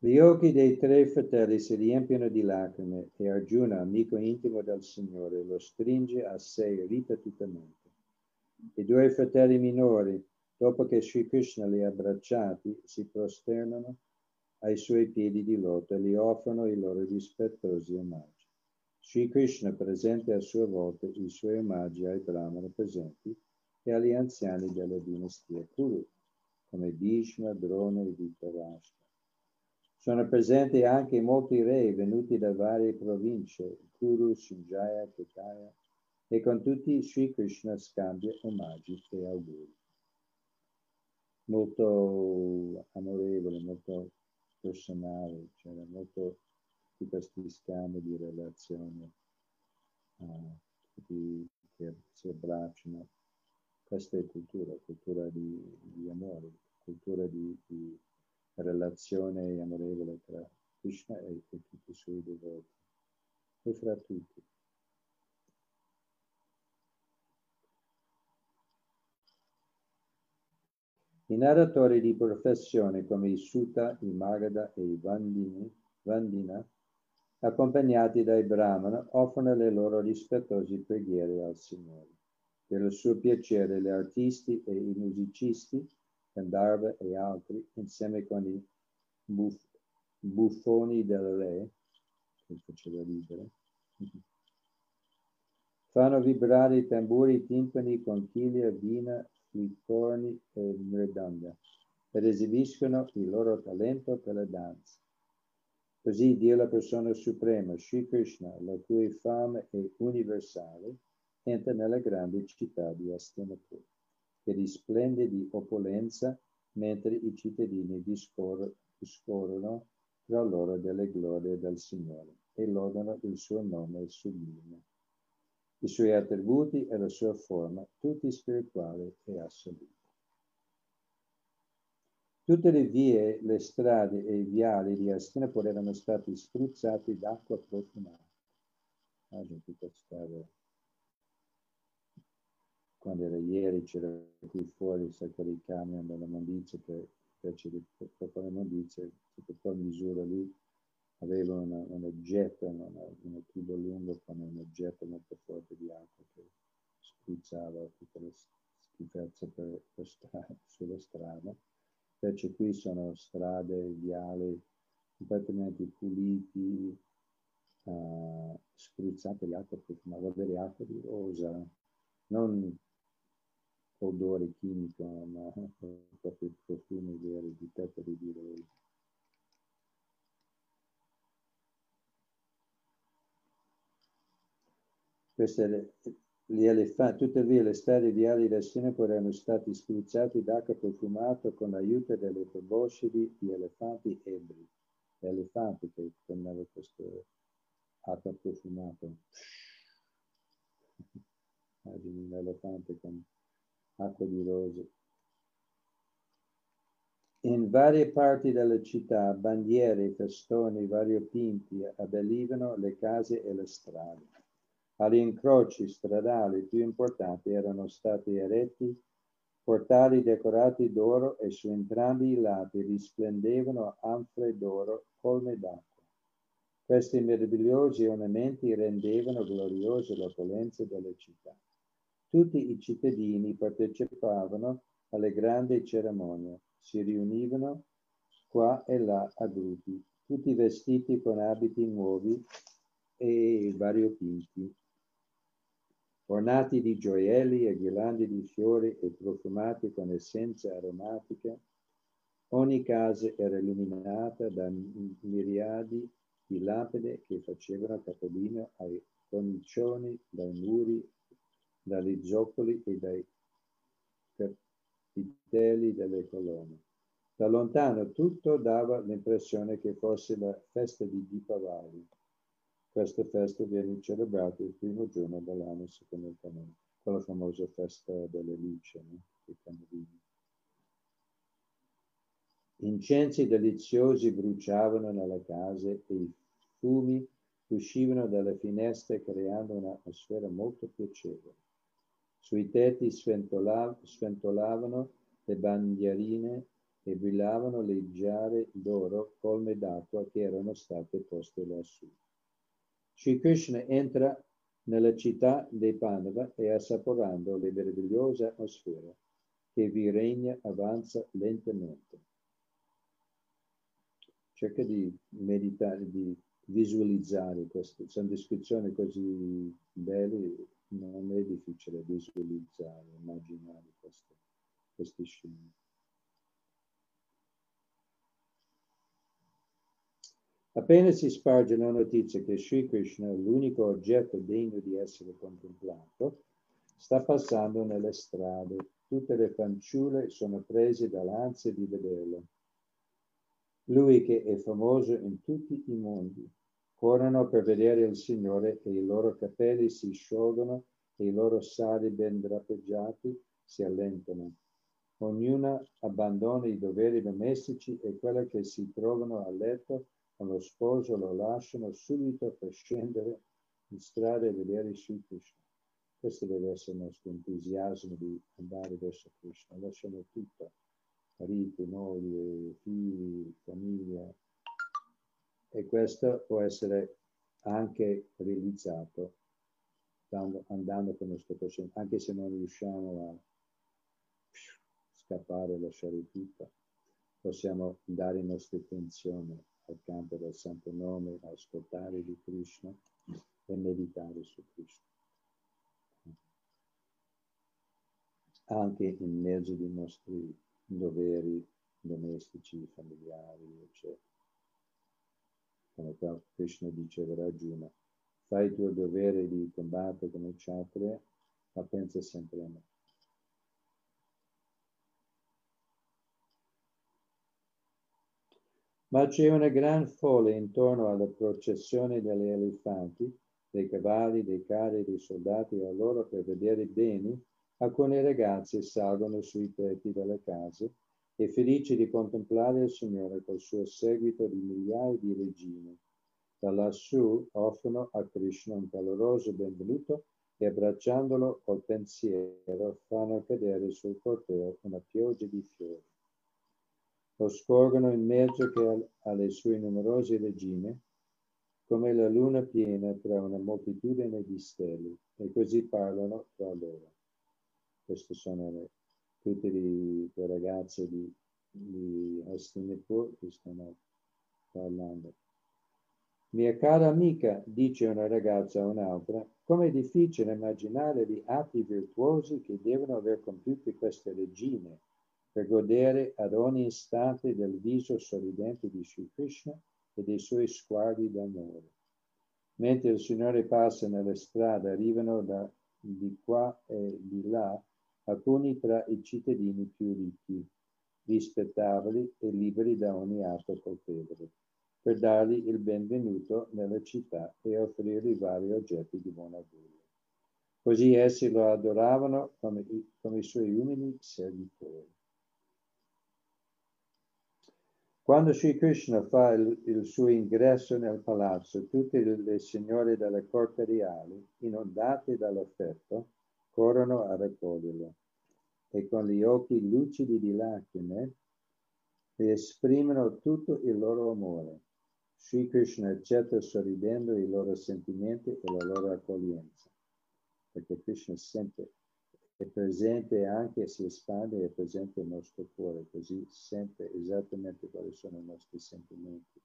Gli occhi dei tre fratelli si riempiono di lacrime e Arjuna, amico intimo del Signore, lo stringe a sé ripetutamente. I due fratelli minori, dopo che Sri Krishna li ha abbracciati, si prosternano ai suoi piedi di loto e gli offrono i loro rispettosi omaggi. Sri Krishna presenta a sua volta i suoi omaggi ai brahmana presenti e agli anziani della dinastia Kuru, come Bhishma, Drona e Dhritarashtra. Sono presenti anche molti re venuti da varie province, Kuru, Sinjaya, Ketaya, e con tutti Sri Krishna scambia omaggi e auguri. Molto amorevole, molto personale, cioè molto di questi scambi di relazioni che si abbracciano. Questa è cultura di amore, cultura di relazione amorevole tra Krishna e tutti i suoi devoti. e gratuiti. I narratori di professione come i Sutta, i Magadha e i Vandina, accompagnati dai Brahmana, offrono le loro rispettose preghiere al Signore. Per il suo piacere, gli artisti e i musicisti, Gandharva e altri, insieme con i buffoni del re, che faceva ridere, fanno vibrare i tamburi, timpani, conchiglie, vina, flicorni e mridanga, ed esibiscono il loro talento per la danza. Così Dio, la persona suprema, Sri Krishna, la cui fama è universale, entra nella grande città di Hastinapur, che risplende di opulenza mentre i cittadini discorrono tra loro delle glorie del Signore e lodano il suo nome sublime, i suoi attributi e la sua forma, tutti spirituali e assoluti. Tutte le vie, le strade e i viali di Hastinapur erano stati spruzzati d'acqua profumata. Quando era ieri c'era qui fuori i camion della mondizia, che invece di fare mondizia, che poi misura lì, aveva un oggetto, una tubo lungo con un oggetto molto forte di acqua che spruzzava tutte le schifezze sulla strada. Invece qui sono strade, viali completamente puliti, spruzzate di acqua, ma vuol dire acqua di rosa, non odore chimico, ma proprio profumi veri di pepperi di rosa. Queste gli elefanti, tuttavia le strade viali da Hastinapur erano stati spruzzati d'acqua profumata con l'aiuto delle proboscidi di elefanti ebri. Gli elefanti che prendevano questa acqua profumata. Immagini un elefante con acqua di rose. In varie parti della città, bandiere, festoni variopinti abbellivano le case e le strade. Agli incroci stradali più importanti erano stati eretti portali decorati d'oro e su entrambi i lati risplendevano anfore d'oro, colme d'acqua. Questi meravigliosi ornamenti rendevano gloriosa l'opulenza della città. Tutti i cittadini partecipavano alle grandi cerimonie, si riunivano qua e là a gruppi, tutti vestiti con abiti nuovi e variopinti, ornati di gioielli e ghirlande di fiori e profumati con essenze aromatiche. Ogni casa era illuminata da miriadi di lampade che facevano capolino ai cornicioni, dai muri, dagli zoccoli e dai capitelli delle colonne. Da lontano tutto dava l'impressione che fosse la festa di Dipavali. Questa festa viene celebrata il primo giorno dell'anno secondo il canone, quella famosa festa delle luci, no? Dei candelini. Incensi deliziosi bruciavano nelle case e i fumi uscivano dalle finestre creando un'atmosfera molto piacevole. Sui tetti sventolavano le bandierine e brillavano le giare d'oro, colme d'acqua che erano state poste lassù. Sri Krishna entra nella città dei Pandava e, assaporando le meravigliose atmosfere che vi regna, avanza lentamente. Cerca di meditare, di visualizzare questo. Sono descrizioni così belle, non è difficile visualizzare, immaginare queste scene. Appena si sparge la notizia che Sri Krishna, l'unico oggetto degno di essere contemplato, sta passando nelle strade, tutte le fanciulle sono prese dall'ansia di vederlo. Lui che è famoso in tutti i mondi, corrono per vedere il Signore e i loro capelli si sciolgono e i loro sari ben drappeggiati si allentano. Ognuna abbandona i doveri domestici e quelle che si trovano a letto con lo sposo lo lasciano subito per scendere mostrare e vedere Sri Krishna. Questo deve essere il nostro entusiasmo di andare verso Krishna. Lasciamo tutto, parenti, moglie, figli, famiglia. E questo può essere anche realizzato andando con il nostro cosciente, anche se non riusciamo a scappare e lasciare tutto. Possiamo dare la nostra attenzione al canto del Santo Nome, ascoltare di Krishna e meditare su Krishna. Anche in mezzo ai nostri doveri domestici, familiari, eccetera. Come qua Krishna diceva ad Arjuna, fai il tuo dovere di combattere come kshatriya, ma pensa sempre a me. Ma c'è una gran folla intorno alla processione degli elefanti, dei cavalli, dei carri, dei soldati, e allora per vedere bene, alcune ragazze salgono sui tetti delle case e felici di contemplare il Signore col suo seguito di migliaia di regine. Da lassù offrono a Krishna un caloroso benvenuto e abbracciandolo col pensiero fanno cadere sul corteo una pioggia di fiori. Lo scorgono in mezzo alle sue numerose regine, come la luna piena tra una moltitudine di stelle, e così parlano tra loro. Queste sono tutte le ragazze di Hastinapur che stanno parlando. Mia cara amica, dice una ragazza a un'altra, com'è difficile immaginare gli atti virtuosi che devono aver compiuto queste regine per godere ad ogni istante del viso sorridente di Sri Krishna e dei suoi sguardi d'amore. Mentre il Signore passa nelle strade, arrivano da di qua e di là alcuni tra i cittadini più ricchi, rispettabili e liberi da ogni atto colpevole, per dargli il benvenuto nella città e offrirgli vari oggetti di buon augurio. Così essi lo adoravano come i suoi umili servitori. Quando Sri Krishna fa il suo ingresso nel palazzo, tutte le signore della corte reale, inondate dall'affetto, corrono a raccoglierlo e con gli occhi lucidi di lacrime esprimono tutto il loro amore. Sri Krishna accetta sorridendo i loro sentimenti e la loro accoglienza, perché Krishna sempre è presente, anche si espande, è presente il nostro cuore, così sente esattamente quali sono i nostri sentimenti,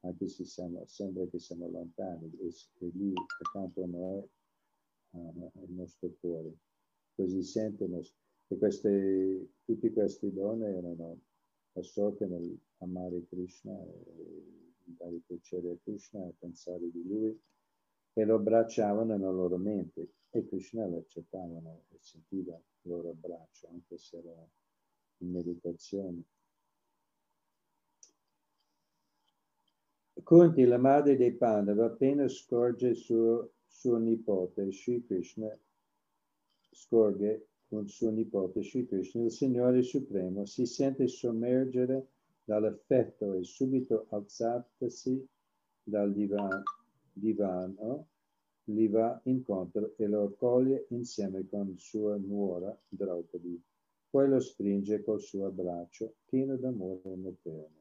anche se sembra che siamo lontani, e lì accanto a noi il nostro cuore, così sente e tutti questi doni erano assorti nel amare Krishna, dare piacere a Krishna, a pensare di Lui, e lo abbracciavano nella loro mente, e Krishna lo accettavano e sentiva il loro abbraccio, anche se era in meditazione. Kunti, la madre dei Pandava, appena scorge suo nipote Sri Krishna, il Signore Supremo, si sente sommergere dall'affetto e subito alzatasi dal divano, gli va incontro e lo accoglie insieme con sua nuora Draupadi. Poi lo stringe col suo abbraccio pieno d'amore materno.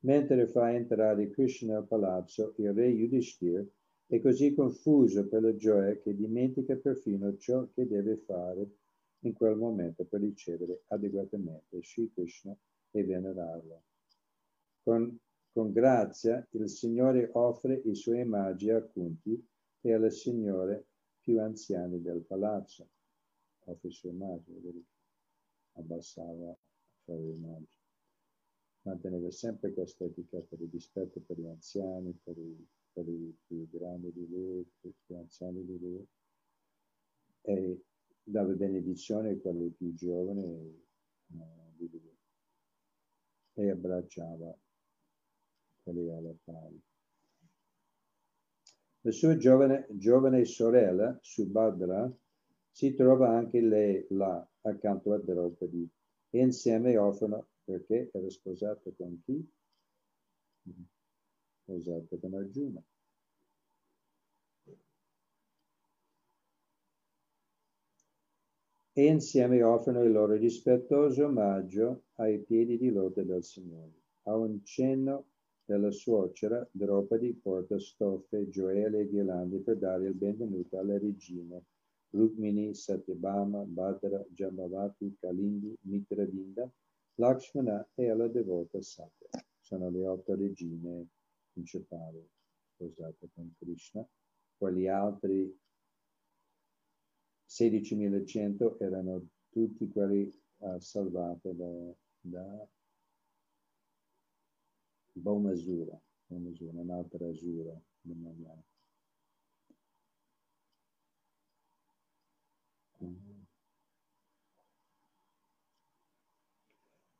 Mentre fa entrare Krishna al palazzo, il re Yudhishthir è così confuso per la gioia che dimentica perfino ciò che deve fare in quel momento per ricevere adeguatamente Sri Krishna e venerarlo. Con grazia il Signore offre i suoi magi a Kunti e alle signore più anziane del palazzo. Offre i suoi magi, abbassava a fare i magi. Manteneva sempre questa etichetta di rispetto per gli anziani, per i più grandi di lui, per i più anziani di lui, e dava benedizione a quelli più giovani di lui, e abbracciava quelli alla pari. La sua giovane sorella, Subhadra, si trova anche lei là, accanto a Draupadi, e insieme offrono, perché era sposata con chi? Sposata con Arjuna. e insieme offrono il loro rispettoso omaggio ai piedi di lode del Signore. A un cenno della suocera, Draupadi porta stoffe, gioielli e ghirlande per dare il benvenuto alla regina Rukmini, Satyabhama, Bhadra, Jambavati, Kalindi, Mitravinda, Lakshmana e alla devota Satya. Sono le 8 regine principali sposate con Krishna. Poi gli altri 16.100 erano tutti quelli salvati da Bomasura, un'altra Asura.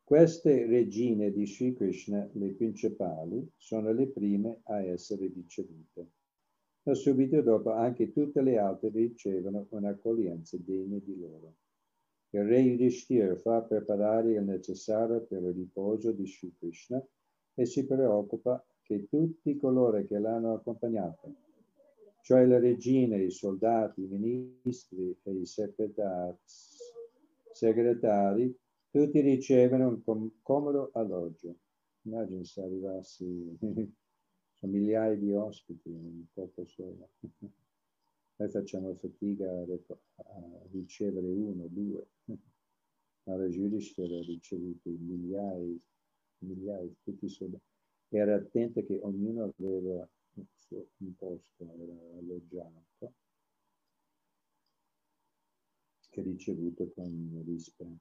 Queste regine di Sri Krishna, le principali, sono le prime a essere ricevute, ma subito dopo anche tutte le altre ricevono un'accoglienza degna di loro. Il re Yudhishthir fa preparare il necessario per il riposo di Sri Krishna e si preoccupa che tutti coloro che l'hanno accompagnato, cioè la regina, i soldati, i ministri e i segretari, tutti ricevono un comodo alloggio. Immagino se arrivassi, sono migliaia di ospiti in poco solo. Noi facciamo fatica a ricevere uno, due. Ma la Yudhishthira ha ricevuto migliaia, tutti i soldati. Era attenta che ognuno aveva un posto, era alloggiato, che ha ricevuto con rispetto.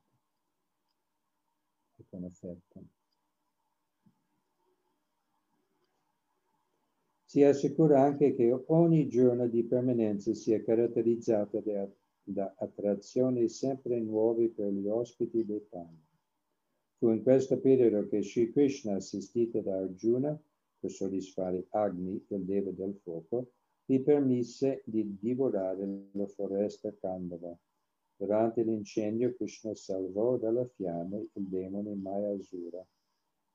Con affetto. Si assicura anche che ogni giorno di permanenza sia caratterizzato da attrazioni sempre nuove per gli ospiti dei Pandava. Fu in questo periodo che Sri Krishna, assistito da Arjuna per soddisfare Agni, il deva del fuoco, gli permise di divorare la foresta Kandava. Durante l'incendio, Krishna salvò dalla fiamma il demone Mayasura,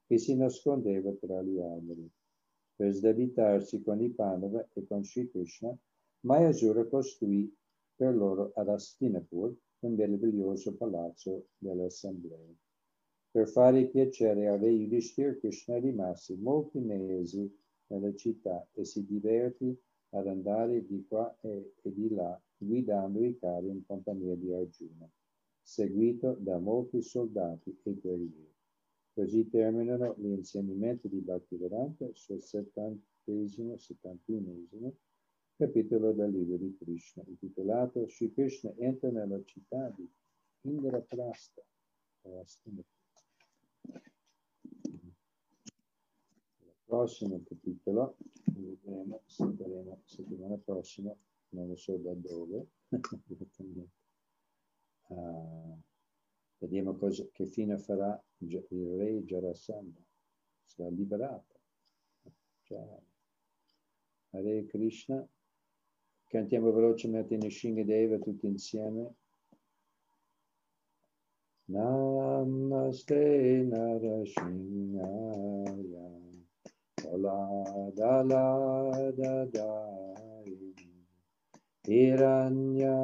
che si nascondeva tra gli alberi. Per sdebitarsi con i Pandava e con Sri Krishna, Mayasura costruì per loro ad Hastinapur un meraviglioso palazzo dell'assemblea. Per fare piacere al re Yudhishthir, Krishna rimase molti mesi nella città e si divertì ad andare di qua e di là, guidando i carri in compagnia di Arjuna, seguito da molti soldati e guerrieri. Così terminano gli insegnamenti di Bhaktivedanta sul 71° capitolo del libro di Krishna, intitolato Sri Krishna entra nella città di Indraprastha. Il prossimo capitolo, vedremo, sentiremo settimana prossima. Non lo so da dove, vediamo che fine farà il re Jarasandha. Sarà liberato. Ciao. Hare Krishna. Cantiamo velocemente Nishingadeva tutti insieme. Namaste Narashinhaya Dala Hiranya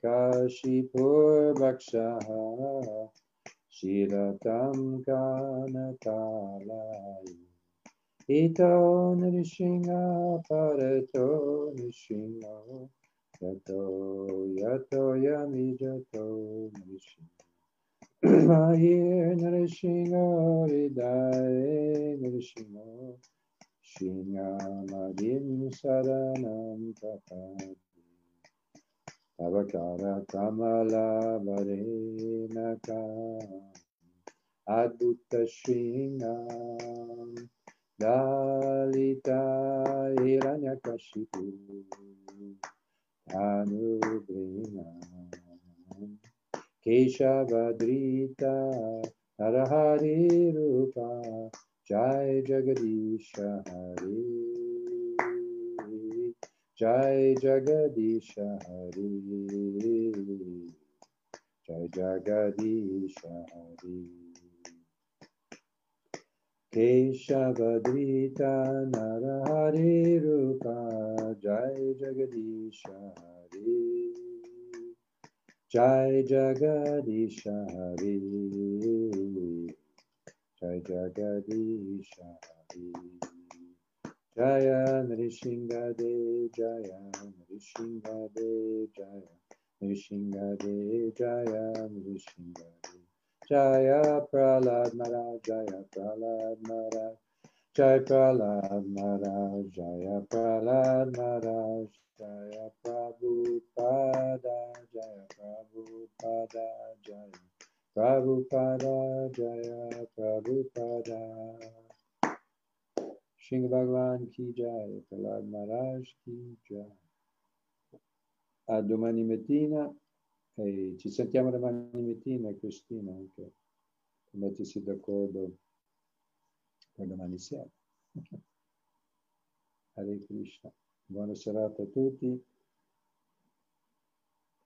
Kashipur Bakshaha Shiratam Kanakalai Ito Nishinga Parato Nishinga Yato Yato Yami Jato Nishinga Mahir Nishinga Ridae Nishinga Shinga Madim Saranam Tapat Avakara Kamala Varenaka Adutta Shingam Dalita Hiranyakashipu Anubrinam Keshavadrita Arahari Rupa Jai Jagadisha Hari Jai Jagadisha Hari, Jai Jagadisha Hari. Keshavadrita Narahari Rupa, Jai Jagadisha Hari, Jai Jagadisha Hari, Jai Jagadisha Hari, Jaya Nrishingade, Jaya Nrishingade, Jaya Nrishingade, Jaya Nrishingade, Jaya Prahlad Maharaj, Jaya Prahlad Maharaj, Jai Prahlad Maharaj, Jaya Prahlad Maharaj, Jaya Prabhupada, Jaya Prabhupada, Jaya Prabhupada, Jaya Prabhupada. Shri Bhagavan ki Jai, Prahlad Maharaj ki Jai. A domani mattina, e ci sentiamo domani mattina, Cristina, anche, mettersi d'accordo per domani sera. Hare Krishna. Buona serata a tutti,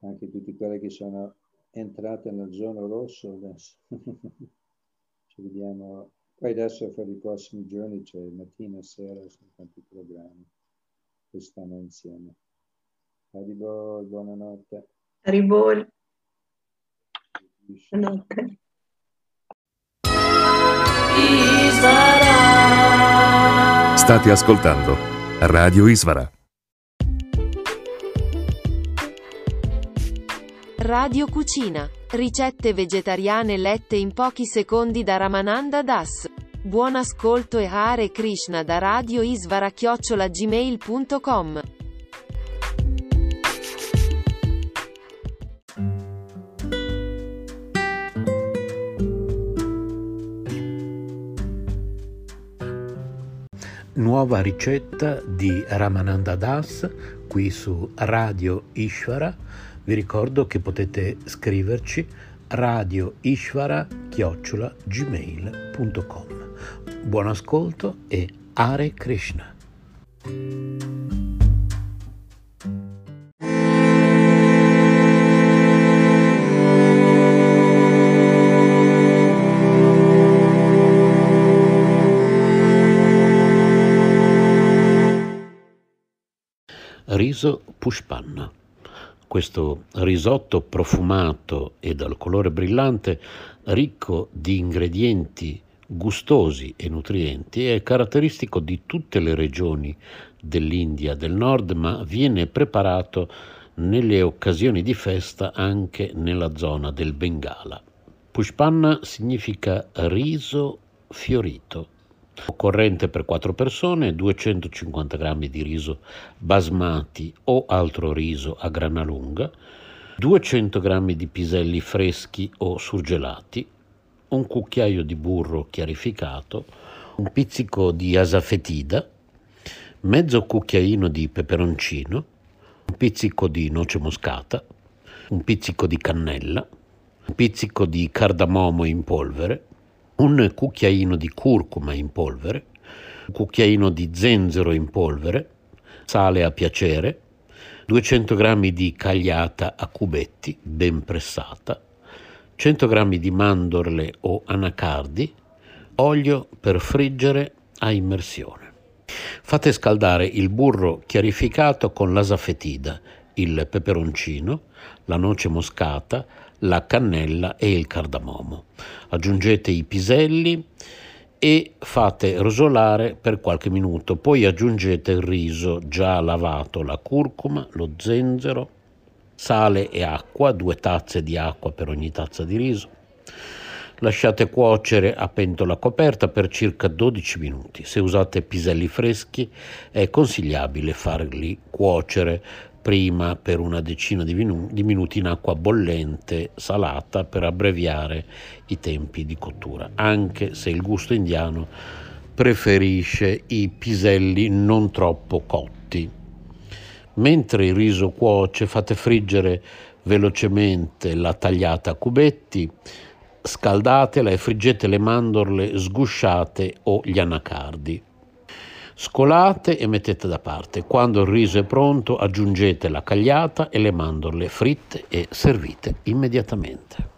anche tutti quelli che sono entrati nella zona rossa adesso. Ci vediamo, poi adesso fra i prossimi giorni c'è mattina, sera, sono tanti programmi che stanno insieme. Haribol, buonanotte. Haribol. Buonanotte. State ascoltando Radio Ishvara. Radio Cucina. Ricette vegetariane lette in pochi secondi da Ramananda Das. Buon ascolto e Hare Krishna da Radio Ishvara@gmail.com. Nuova ricetta di Ramananda Das qui su Radio Ishvara. Vi ricordo che potete scriverci radioishvara@gmail.com. Buon ascolto e Hare Krishna. Riso pushpanna. Questo risotto profumato e dal colore brillante, ricco di ingredienti gustosi e nutrienti, è caratteristico di tutte le regioni dell'India del nord, ma viene preparato nelle occasioni di festa anche nella zona del Bengala. Pushpanna significa riso fiorito. Occorrente per 4 persone, 250 g di riso basmati o altro riso a grana lunga, 200 g di piselli freschi o surgelati, un cucchiaio di burro chiarificato, un pizzico di asafetida, mezzo cucchiaino di peperoncino, un pizzico di noce moscata, un pizzico di cannella, un pizzico di cardamomo in polvere, un cucchiaino di curcuma in polvere, un cucchiaino di zenzero in polvere, sale a piacere, 200 g di cagliata a cubetti ben pressata, 100 g di mandorle o anacardi, olio per friggere a immersione. Fate scaldare il burro chiarificato con l'asafetida, il peperoncino, la noce moscata, la cannella e il cardamomo. Aggiungete i piselli e fate rosolare per qualche minuto, poi aggiungete il riso già lavato, la curcuma, lo zenzero, sale e acqua, 2 tazze di acqua per ogni tazza di riso. Lasciate cuocere a pentola coperta per circa 12 minuti. Se usate piselli freschi è consigliabile farli cuocere prima per una decina di minuti in acqua bollente salata per abbreviare i tempi di cottura, anche se il gusto indiano preferisce i piselli non troppo cotti. Mentre il riso cuoce, fate friggere velocemente la tagliata a cubetti, scaldatela e friggete le mandorle sgusciate o gli anacardi. Scolate e mettete da parte. Quando il riso è pronto, aggiungete la cagliata e le mandorle fritte e servite immediatamente.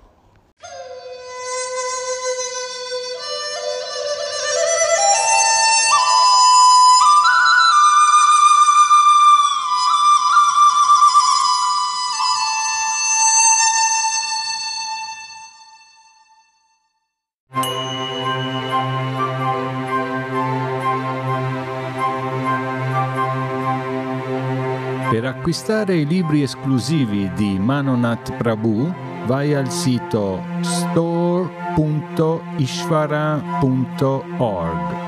acquistare i libri esclusivi di Manonatha Prabhu, vai al sito store.ishvara.org.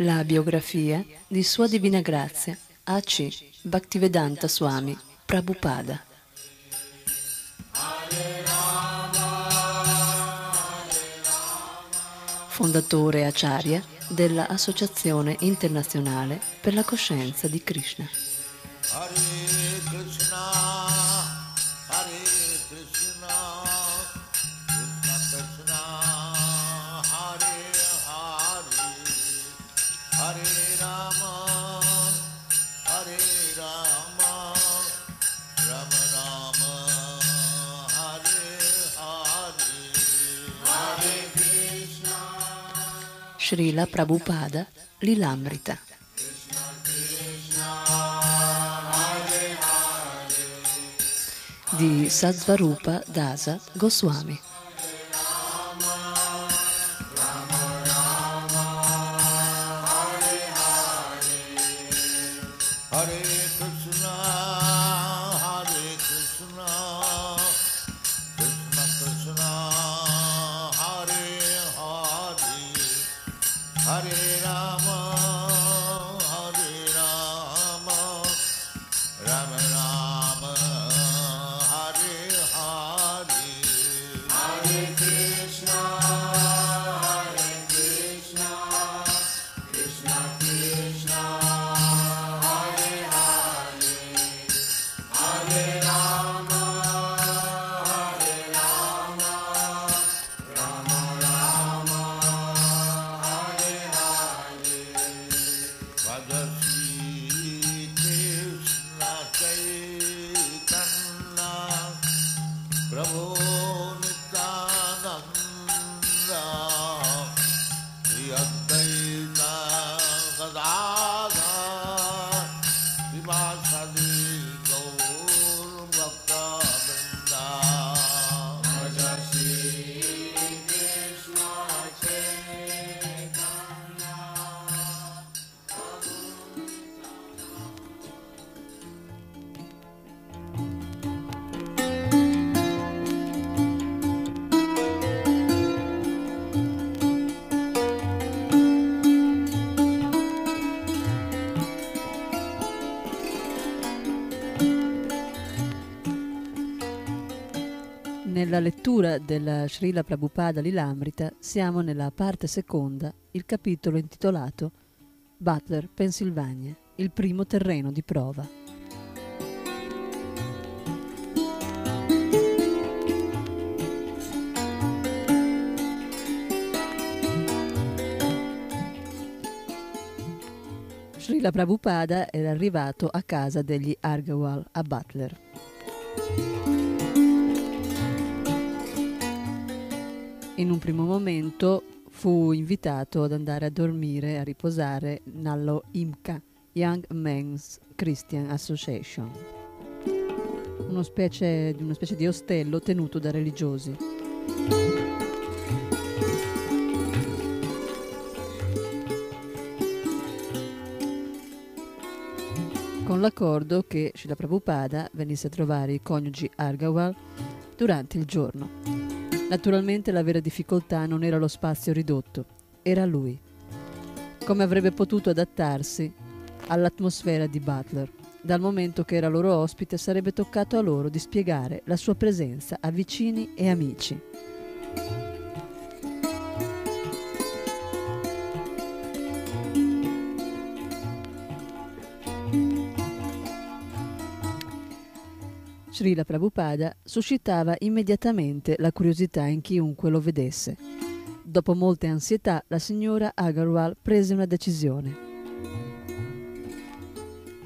La biografia di Sua Divina Grazia, A.C. Bhaktivedanta Swami Prabhupada. Fondatore Acharya della Associazione Internazionale per la Coscienza di Krishna. Srila Prabhupada Lilamrita. Di Sattvarupa Dasa Goswami. Nella lettura della Srila Prabhupada Lilamrita siamo nella parte seconda, il capitolo intitolato Butler, Pennsylvania, il primo terreno di prova. Srila Prabhupada era arrivato a casa degli Agarwal a Butler. In un primo momento fu invitato ad andare a dormire, a riposare nello IMCA, Young Men's Christian Association, una specie di ostello tenuto da religiosi. Con l'accordo che Srila Prabhupada venisse a trovare i coniugi Agarwal durante il giorno. Naturalmente la vera difficoltà non era lo spazio ridotto, era lui. Come avrebbe potuto adattarsi all'atmosfera di Butler? Dal momento che era loro ospite sarebbe toccato a loro di spiegare la sua presenza a vicini e amici. Srila Prabhupada suscitava immediatamente la curiosità in chiunque lo vedesse. Dopo molte ansietà, la signora Agarwal prese una decisione.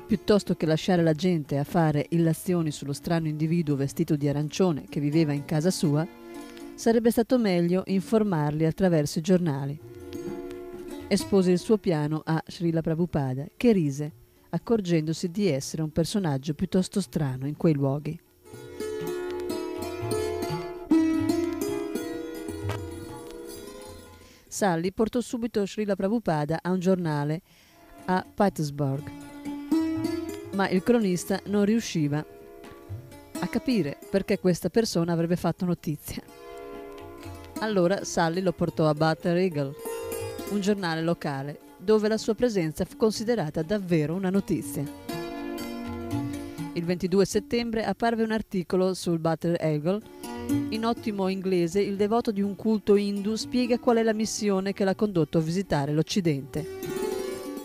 Piuttosto che lasciare la gente a fare illazioni sullo strano individuo vestito di arancione che viveva in casa sua, sarebbe stato meglio informarli attraverso i giornali. Espose il suo piano a Srila Prabhupada, che rise, accorgendosi di essere un personaggio piuttosto strano in quei luoghi. Sally portò subito Srila Prabhupada a un giornale a Pittsburgh, ma il cronista non riusciva a capire perché questa persona avrebbe fatto notizia. Allora Sally lo portò a Butler Eagle, un giornale locale, dove la sua presenza fu considerata davvero una notizia. Il 22 settembre apparve un articolo sul Butler Eagle. In ottimo inglese, il devoto di un culto hindu spiega qual è la missione che l'ha condotto a visitare l'Occidente.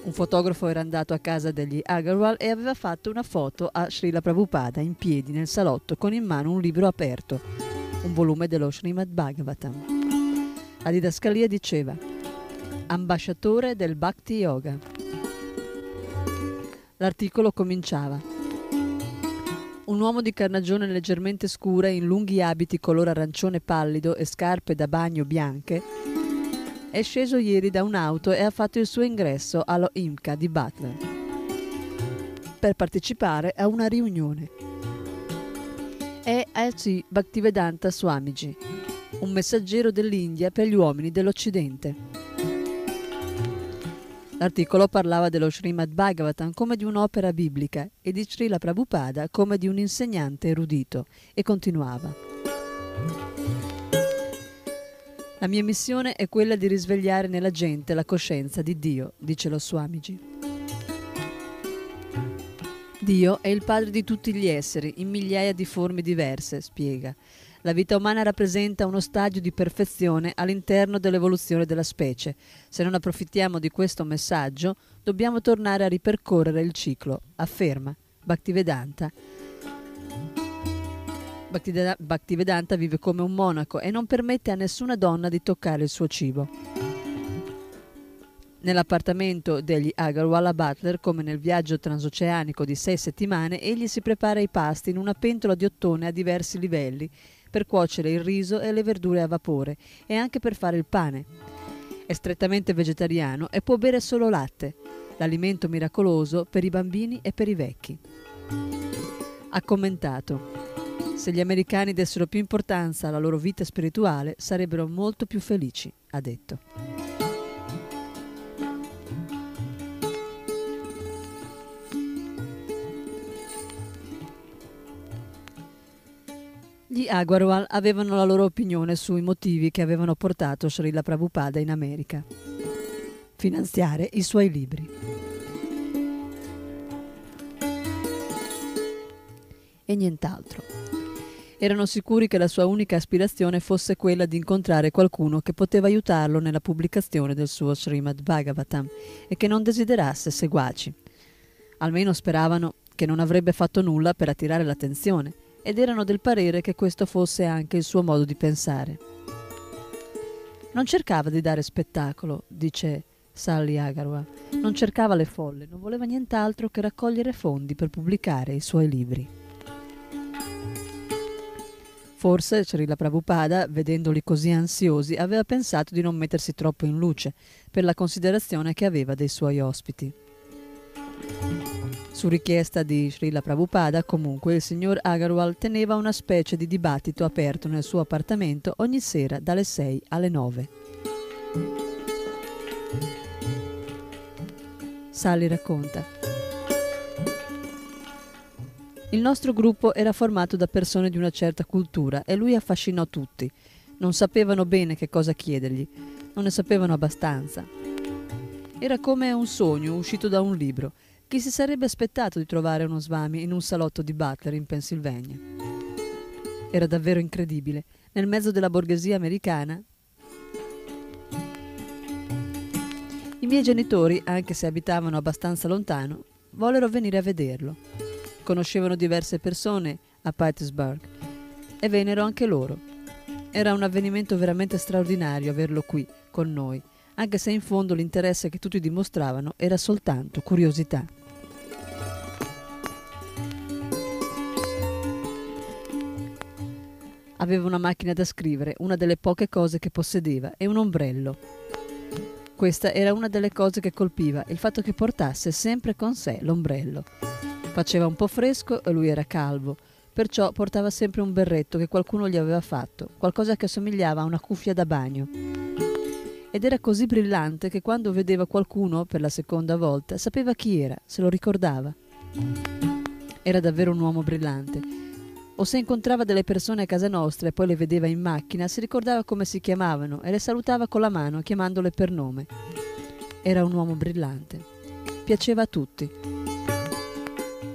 Un fotografo era andato a casa degli Agarwal e aveva fatto una foto a Srila Prabhupada in piedi nel salotto con in mano un libro aperto, un volume dello Srimad Bhagavatam. La didascalia diceva: ambasciatore del Bhakti Yoga. L'articolo cominciava: un uomo di carnagione leggermente scura, in lunghi abiti color arancione pallido e scarpe da bagno bianche, è sceso ieri da un'auto e ha fatto il suo ingresso allo IMCA di Butler per partecipare a una riunione. È A.C. Bhaktivedanta Swamiji, un messaggero dell'India per gli uomini dell'Occidente. L'articolo parlava dello Srimad Bhagavatam come di un'opera biblica e di Srila Prabhupada come di un insegnante erudito, e continuava: la mia missione è quella di risvegliare nella gente la coscienza di Dio, dice lo Swamiji. Dio è il padre di tutti gli esseri, in migliaia di forme diverse, spiega. La vita umana rappresenta uno stadio di perfezione all'interno dell'evoluzione della specie. Se non approfittiamo di questo messaggio, dobbiamo tornare a ripercorrere il ciclo, afferma Bhaktivedanta. Bhaktivedanta vive come un monaco e non permette a nessuna donna di toccare il suo cibo. Nell'appartamento degli Agarwal a Butler, come nel viaggio transoceanico di 6 settimane, egli si prepara i pasti in una pentola di ottone a diversi livelli, per cuocere il riso e le verdure a vapore e anche per fare il pane. È strettamente vegetariano e può bere solo latte, l'alimento miracoloso per i bambini e per i vecchi. Ha commentato: se gli americani dessero più importanza alla loro vita spirituale sarebbero molto più felici, ha detto. Gli Agarwal avevano la loro opinione sui motivi che avevano portato Srila Prabhupada in America: finanziare i suoi libri. E nient'altro. Erano sicuri che la sua unica aspirazione fosse quella di incontrare qualcuno che poteva aiutarlo nella pubblicazione del suo Srimad Bhagavatam e che non desiderasse seguaci. Almeno speravano che non avrebbe fatto nulla per attirare l'attenzione, ed erano del parere che questo fosse anche il suo modo di pensare. Non cercava di dare spettacolo, dice Sally Agarwal non cercava le folle, non voleva nient'altro che raccogliere fondi per pubblicare i suoi libri. Forse Srila Prabhupada, vedendoli così ansiosi, aveva pensato di non mettersi troppo in luce per la considerazione che aveva dei suoi ospiti. Su richiesta di Srila Prabhupada, comunque, il signor Agarwal teneva una specie di dibattito aperto nel suo appartamento ogni sera dalle 6 alle 9. Sally racconta: il nostro gruppo era formato da persone di una certa cultura e lui affascinò tutti. Non sapevano bene che cosa chiedergli, non ne sapevano abbastanza. Era come un sogno uscito da un libro. Chi si sarebbe aspettato di trovare uno Swami in un salotto di Butler in Pennsylvania? Era davvero incredibile. Nel mezzo della borghesia americana, i miei genitori, anche se abitavano abbastanza lontano, vollero venire a vederlo. Conoscevano diverse persone a Pittsburgh e vennero anche loro. Era un avvenimento veramente straordinario averlo qui con noi, anche se in fondo l'interesse che tutti dimostravano era soltanto curiosità. Aveva una macchina da scrivere, una delle poche cose che possedeva, e un ombrello. Questa era una delle cose che colpiva, il fatto che portasse sempre con sé l'ombrello. Faceva un po' fresco e lui era calvo, perciò portava sempre un berretto che qualcuno gli aveva fatto, qualcosa che assomigliava a una cuffia da bagno. Ed era così brillante che quando vedeva qualcuno per la seconda volta sapeva chi era, se lo ricordava. Era davvero un uomo brillante. O se incontrava delle persone a casa nostra e poi le vedeva in macchina, si ricordava come si chiamavano e le salutava con la mano, chiamandole per nome. Era un uomo brillante. Piaceva a tutti.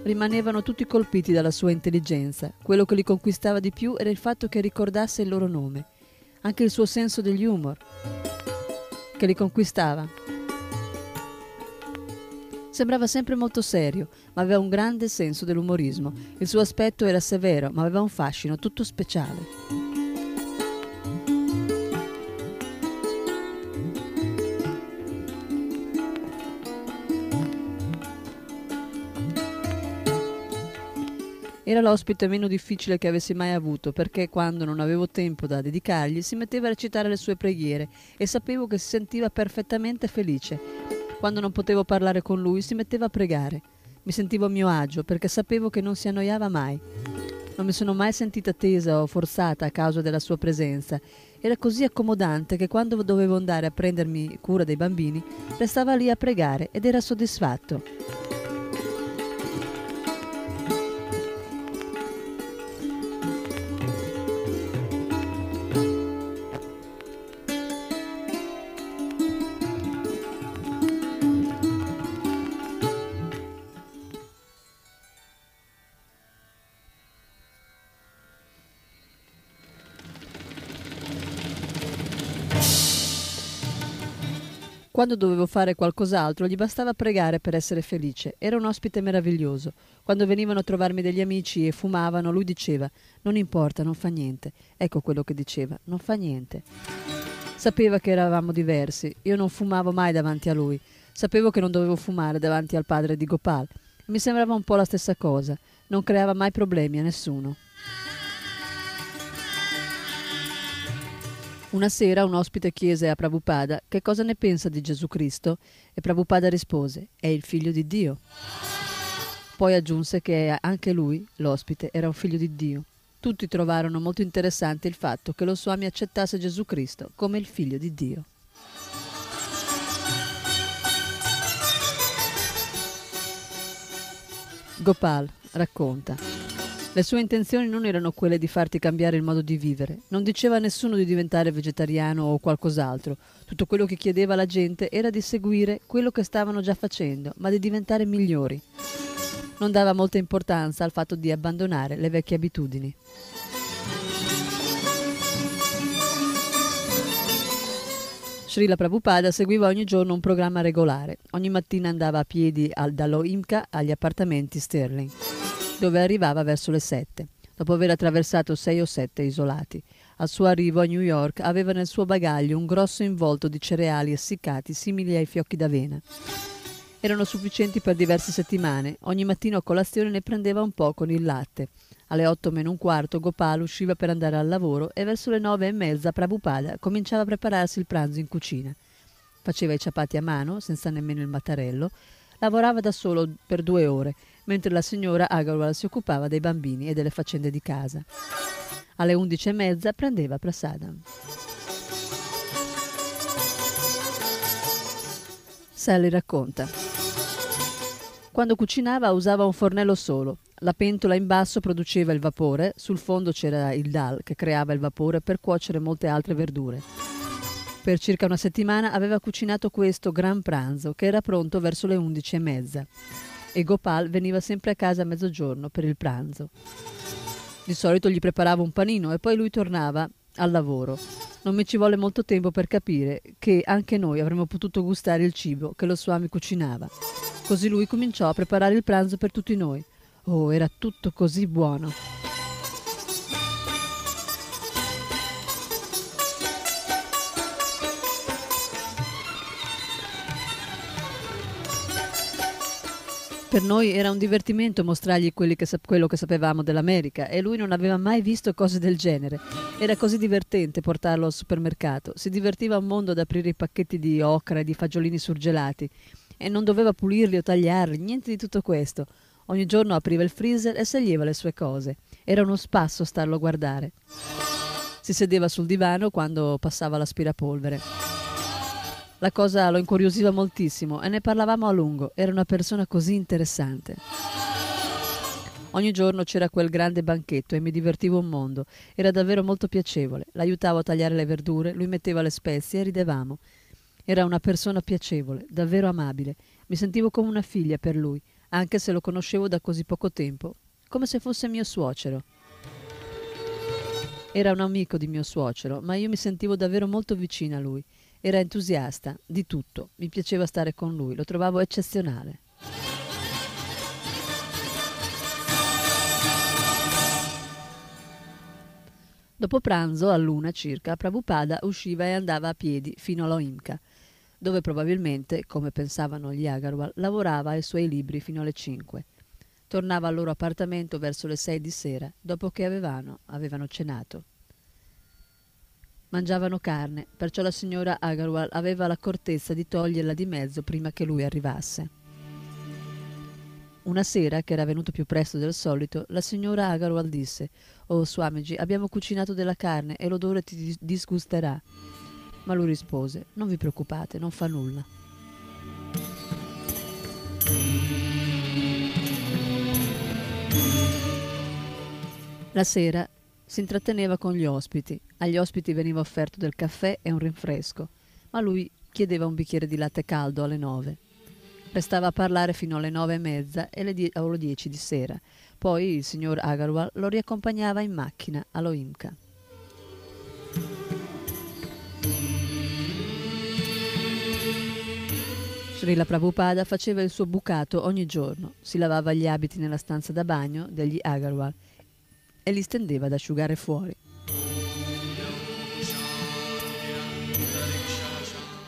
Rimanevano tutti colpiti dalla sua intelligenza. Quello che li conquistava di più era il fatto che ricordasse il loro nome. Anche il suo senso degli humor, che li conquistava. Sembrava sempre molto serio, ma aveva un grande senso dell'umorismo. Il suo aspetto era severo, ma aveva un fascino tutto speciale. Era l'ospite meno difficile che avessi mai avuto, perché quando non avevo tempo da dedicargli, si metteva a recitare le sue preghiere e sapevo che si sentiva perfettamente felice. Quando non potevo parlare con lui, si metteva a pregare. Mi sentivo a mio agio perché sapevo che non si annoiava mai. Non mi sono mai sentita tesa o forzata a causa della sua presenza. Era così accomodante che quando dovevo andare a prendermi cura dei bambini, restava lì a pregare ed era soddisfatto. Quando dovevo fare qualcos'altro gli bastava pregare per essere felice. Era un ospite meraviglioso. Quando venivano a trovarmi degli amici e fumavano, lui diceva: non importa, non fa niente. Ecco quello che diceva: non fa niente. Sapeva che eravamo diversi. Io non fumavo mai davanti a lui. Sapevo che non dovevo fumare davanti al padre di Gopal. Mi sembrava un po' la stessa cosa. Non creava mai problemi a nessuno. Una sera un ospite chiese a Prabhupada che cosa ne pensa di Gesù Cristo e Prabhupada rispose: è il figlio di Dio. Poi aggiunse che anche lui, l'ospite, era un figlio di Dio. Tutti trovarono molto interessante il fatto che lo Swami accettasse Gesù Cristo come il figlio di Dio. Gopal racconta: le sue intenzioni non erano quelle di farti cambiare il modo di vivere. Non diceva a nessuno di diventare vegetariano o qualcos'altro. Tutto quello che chiedeva alla gente era di seguire quello che stavano già facendo, ma di diventare migliori. Non dava molta importanza al fatto di abbandonare le vecchie abitudini. Srila Prabhupada seguiva ogni giorno un programma regolare. Ogni mattina andava a piedi dallo IMCA agli appartamenti Sterling, dove arrivava verso le 7. dopo aver attraversato 6 o 7 isolati. Al suo arrivo a New York aveva nel suo bagaglio un grosso involto di cereali essiccati simili ai fiocchi d'avena. Erano sufficienti per diverse settimane. Ogni mattino a colazione ne prendeva un po' con il latte. Alle 8 meno un quarto Gopal usciva per andare al lavoro e verso le 9:30 Prabhupada cominciava a prepararsi il pranzo in cucina. Faceva i ciapati a mano, senza nemmeno il mattarello. Lavorava da solo per 2 ore, mentre la signora Agarwal si occupava dei bambini e delle faccende di casa. Alle 11:30 prendeva prasadam. Sally racconta: quando cucinava usava un fornello solo. La pentola in basso produceva il vapore, sul fondo c'era il dal che creava il vapore per cuocere molte altre verdure. Per circa una settimana aveva cucinato questo gran pranzo che era pronto verso le 11:30 e Gopal veniva sempre a casa a mezzogiorno per il pranzo. Di solito gli preparava un panino e poi lui tornava al lavoro. Non mi ci volle molto tempo per capire che anche noi avremmo potuto gustare il cibo che lo Swami cucinava. Così lui cominciò a preparare il pranzo per tutti noi. Oh, era tutto così buono! Per noi era un divertimento mostrargli quello che sapevamo dell'America e lui non aveva mai visto cose del genere. Era così divertente portarlo al supermercato. Si divertiva un mondo ad aprire i pacchetti di ocra e di fagiolini surgelati e non doveva pulirli o tagliarli, niente di tutto questo. Ogni giorno apriva il freezer e sceglieva le sue cose. Era uno spasso starlo a guardare. Si sedeva sul divano quando passava l'aspirapolvere. La cosa lo incuriosiva moltissimo e ne parlavamo a lungo. Era una persona così interessante. Ogni giorno c'era quel grande banchetto e mi divertivo un mondo. Era davvero molto piacevole. L'aiutavo a tagliare le verdure, lui metteva le spezie e ridevamo. Era una persona piacevole, davvero amabile. Mi sentivo come una figlia per lui, anche se lo conoscevo da così poco tempo, come se fosse mio suocero. Era un amico di mio suocero, ma io mi sentivo davvero molto vicina a lui. Era entusiasta di tutto, mi piaceva stare con lui, lo trovavo eccezionale. Dopo pranzo, all'1 circa, Prabhupada usciva e andava a piedi fino alla IMCA, dove probabilmente, come pensavano gli Agarwal, lavorava ai suoi libri fino alle 5. Tornava al loro appartamento verso le 6 di sera, dopo che avevano cenato. Mangiavano carne, perciò la signora Agarwal aveva l'accortezza di toglierla di mezzo prima che lui arrivasse. Una sera, che era venuto più presto del solito, la signora Agarwal disse: «Oh Swamiji, abbiamo cucinato della carne e l'odore ti disgusterà». Ma lui rispose: «Non vi preoccupate, non fa nulla». La sera si intratteneva con gli ospiti. Agli ospiti veniva offerto del caffè e un rinfresco, ma lui chiedeva un bicchiere di latte caldo alle 9. Restava a parlare fino alle 9:30 e alle 10 di sera. Poi il signor Agarwal lo riaccompagnava in macchina allo IMCA. Srila Prabhupada faceva il suo bucato ogni giorno. Si lavava gli abiti nella stanza da bagno degli Agarwal e li stendeva ad asciugare fuori.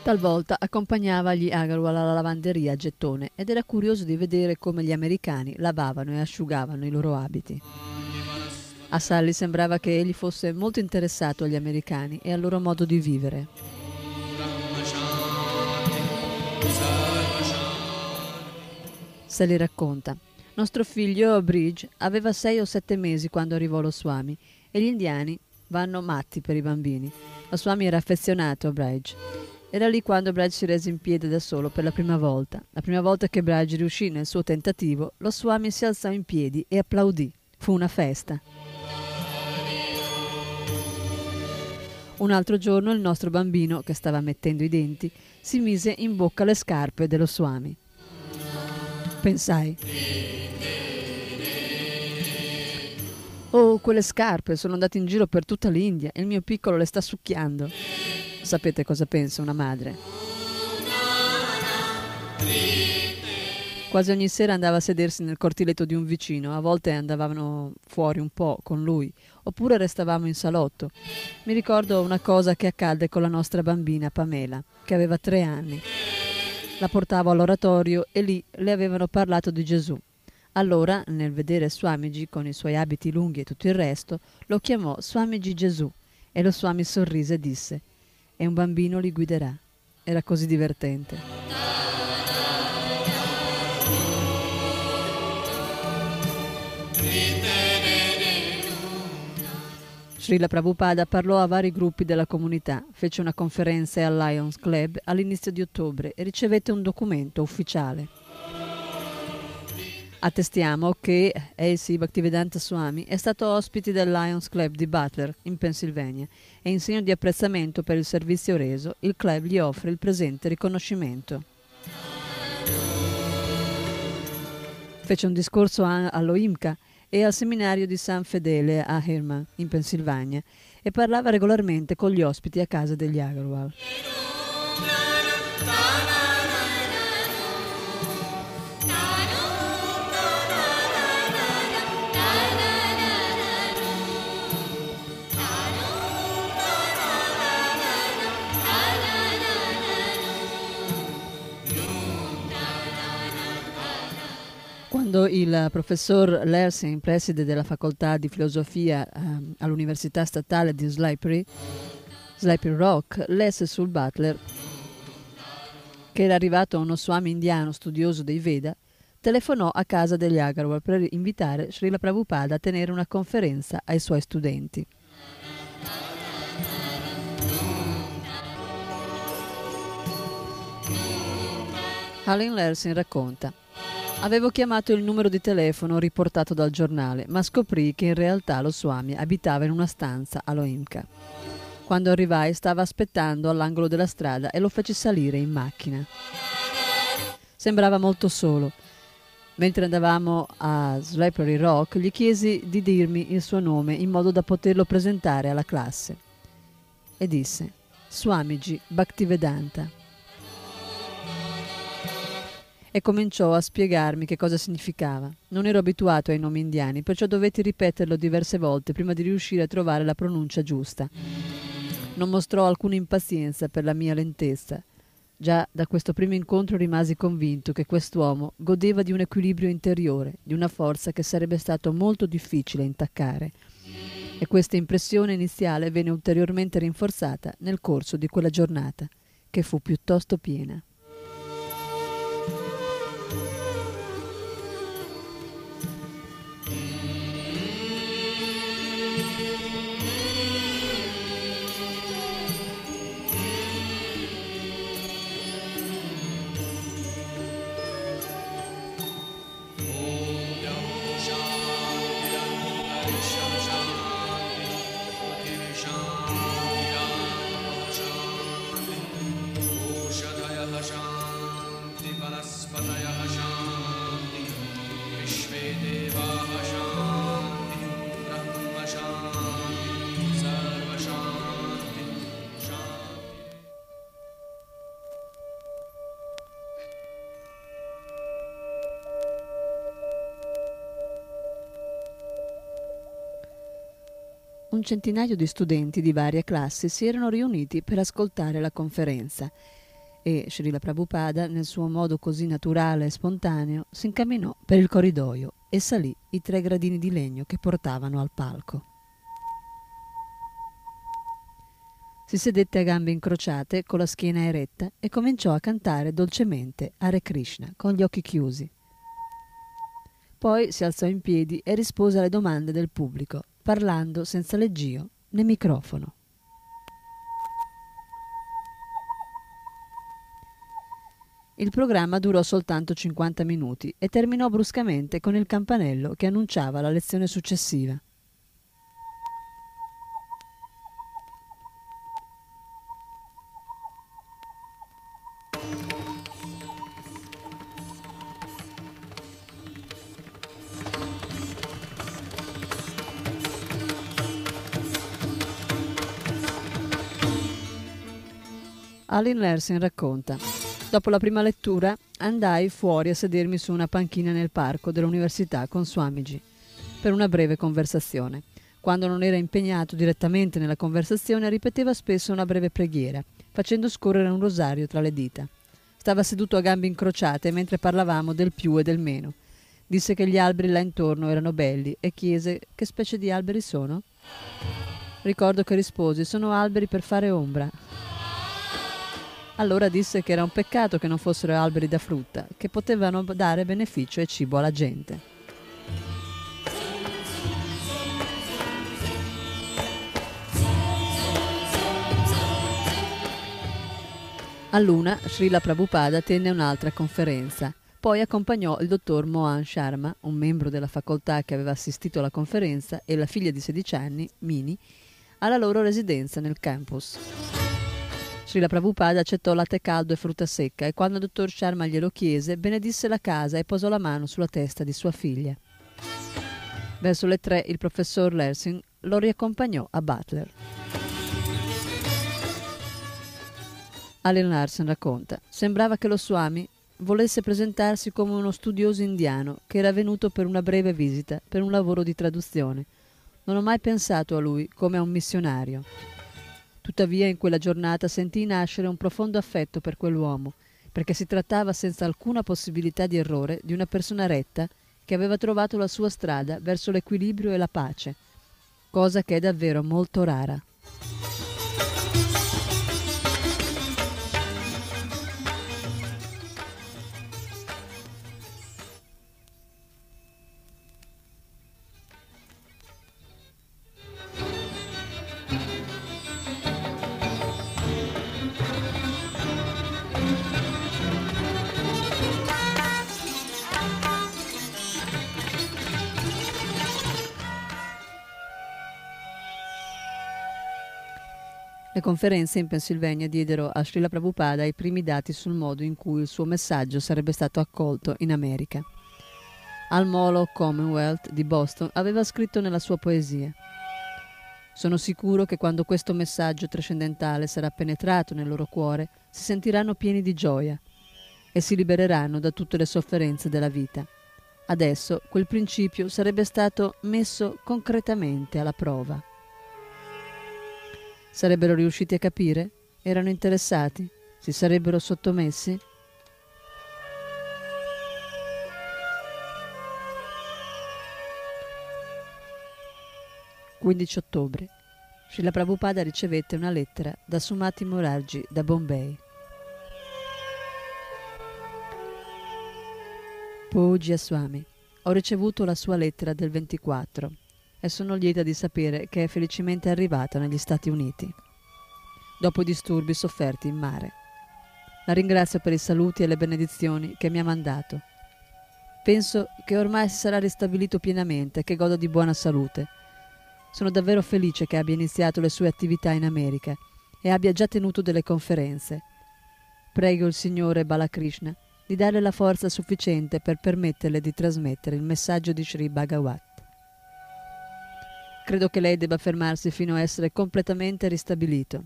Talvolta accompagnava gli Agarwal alla lavanderia a gettone ed era curioso di vedere come gli americani lavavano e asciugavano i loro abiti. A Sally sembrava che egli fosse molto interessato agli americani e al loro modo di vivere. Sally racconta: nostro figlio Bridge aveva 6 o 7 mesi quando arrivò lo Swami e gli indiani vanno matti per i bambini. Lo Swami era affezionato a Bridge. Era lì quando Bridge si rese in piedi da solo per la prima volta. La prima volta che Bridge riuscì nel suo tentativo, lo Swami si alzò in piedi e applaudì. Fu una festa. Un altro giorno il nostro bambino, che stava mettendo i denti, si mise in bocca le scarpe dello Swami. Pensai: oh, quelle scarpe sono andate in giro per tutta l'India e il mio piccolo le sta succhiando. Sapete cosa pensa una madre? Quasi ogni sera andava a sedersi nel cortiletto di un vicino, a volte andavano fuori un po' con lui, oppure restavamo in salotto. Mi ricordo una cosa che accadde con la nostra bambina Pamela, che aveva 3 anni. La portavo all'oratorio e lì le avevano parlato di Gesù. Allora, nel vedere Swamiji con i suoi abiti lunghi e tutto il resto, lo chiamò Swamiji Gesù e lo Swami sorrise e disse: «E un bambino li guiderà». Era così divertente. Srila Prabhupada parlò a vari gruppi della comunità, fece una conferenza al Lions Club all'inizio di ottobre e ricevette un documento ufficiale. Attestiamo che A.C. Bhaktivedanta Swami è stato ospite del Lions Club di Butler, in Pennsylvania, e in segno di apprezzamento per il servizio reso, il club gli offre il presente riconoscimento. Fece un discorso allo IMCA e al seminario di San Fedele a Herman, in Pennsylvania, e parlava regolarmente con gli ospiti a casa degli Agarwal. Quando il professor Larsen, preside della facoltà di filosofia all'università statale di Slippery Rock, lesse sul Butler che era arrivato uno Swami indiano studioso dei Veda, telefonò a casa degli Agarwal per invitare Srila Prabhupada a tenere una conferenza ai suoi studenti. Allen Larsen racconta: «Avevo chiamato il numero di telefono riportato dal giornale, ma scoprì che in realtà lo Swami abitava in una stanza allo IMCA. Quando arrivai stava aspettando all'angolo della strada e lo feci salire in macchina. Sembrava molto solo. Mentre andavamo a Slippery Rock gli chiesi di dirmi il suo nome in modo da poterlo presentare alla classe. E disse: Swamiji Bhaktivedanta. E cominciò a spiegarmi che cosa significava. Non ero abituato ai nomi indiani, perciò dovetti ripeterlo diverse volte prima di riuscire a trovare la pronuncia giusta. Non mostrò alcuna impazienza per la mia lentezza. Già da questo primo incontro rimasi convinto che quest'uomo godeva di un equilibrio interiore, di una forza che sarebbe stato molto difficile intaccare. E questa impressione iniziale venne ulteriormente rinforzata nel corso di quella giornata, che fu piuttosto piena». Un centinaio di studenti di varie classi si erano riuniti per ascoltare la conferenza e Srila Prabhupada, nel suo modo così naturale e spontaneo, si incamminò per il corridoio e salì i 3 gradini di legno che portavano al palco. Si sedette a gambe incrociate, con la schiena eretta, e cominciò a cantare dolcemente Hare Krishna con gli occhi chiusi. Poi si alzò in piedi e rispose alle domande del pubblico, parlando senza leggio né microfono. Il programma durò soltanto 50 minuti e terminò bruscamente con il campanello che annunciava la lezione successiva. Allen Larsen racconta: Dopo la prima lettura andai fuori a sedermi su una panchina nel parco dell'università con Swamiji per una breve conversazione. Quando non era impegnato direttamente nella conversazione ripeteva spesso una breve preghiera, facendo scorrere un rosario tra le dita. Stava seduto a gambe incrociate mentre parlavamo del più e del meno. Disse che gli alberi là intorno erano belli e chiese: che specie di alberi sono? Ricordo che risposi: sono alberi per fare ombra. Allora disse che era un peccato che non fossero alberi da frutta, che potevano dare beneficio e cibo alla gente. A Luna, Srila Prabhupada tenne un'altra conferenza. Poi accompagnò il dottor Mohan Sharma, un membro della facoltà che aveva assistito alla conferenza, e la figlia di 16 anni, Mini, alla loro residenza nel campus. Srila Prabhupada accettò latte caldo e frutta secca e quando il dottor Sharma glielo chiese, benedisse la casa e posò la mano sulla testa di sua figlia. Verso le 3 il professor Larsen lo riaccompagnò a Butler. Allen Larsen racconta: sembrava che lo Swami volesse presentarsi come uno studioso indiano che era venuto per una breve visita, per un lavoro di traduzione. Non ho mai pensato a lui come a un missionario. Tuttavia in quella giornata sentii nascere un profondo affetto per quell'uomo, perché si trattava senza alcuna possibilità di errore di una persona retta che aveva trovato la sua strada verso l'equilibrio e la pace, cosa che è davvero molto rara. Le conferenze in Pennsylvania diedero a Srila Prabhupada i primi dati sul modo in cui il suo messaggio sarebbe stato accolto in America. Al Molo Commonwealth di Boston aveva scritto nella sua poesia: «Sono sicuro che quando questo messaggio trascendentale sarà penetrato nel loro cuore, si sentiranno pieni di gioia e si libereranno da tutte le sofferenze della vita. Adesso quel principio sarebbe stato messo concretamente alla prova». Sarebbero riusciti a capire? Erano interessati? Si sarebbero sottomessi? «15 ottobre. Srila Prabhupada ricevette una lettera da Sumati Morarji da Bombay. Pooja Swami, ho ricevuto la sua lettera del 24. E sono lieta di sapere che è felicemente arrivata negli Stati Uniti, dopo i disturbi sofferti in mare. La ringrazio per i saluti e le benedizioni che mi ha mandato. Penso che ormai si sarà ristabilito pienamente e che goda di buona salute. Sono davvero felice che abbia iniziato le sue attività in America e abbia già tenuto delle conferenze. Prego il Signore Balakrishna di darle la forza sufficiente per permetterle di trasmettere il messaggio di Sri Bhagavat. Credo che lei debba fermarsi fino a essere completamente ristabilito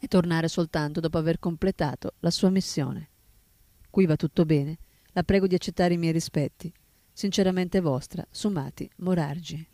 e tornare soltanto dopo aver completato la sua missione. Qui va tutto bene. La prego di accettare i miei rispetti. Sinceramente vostra, Sumati Morarji».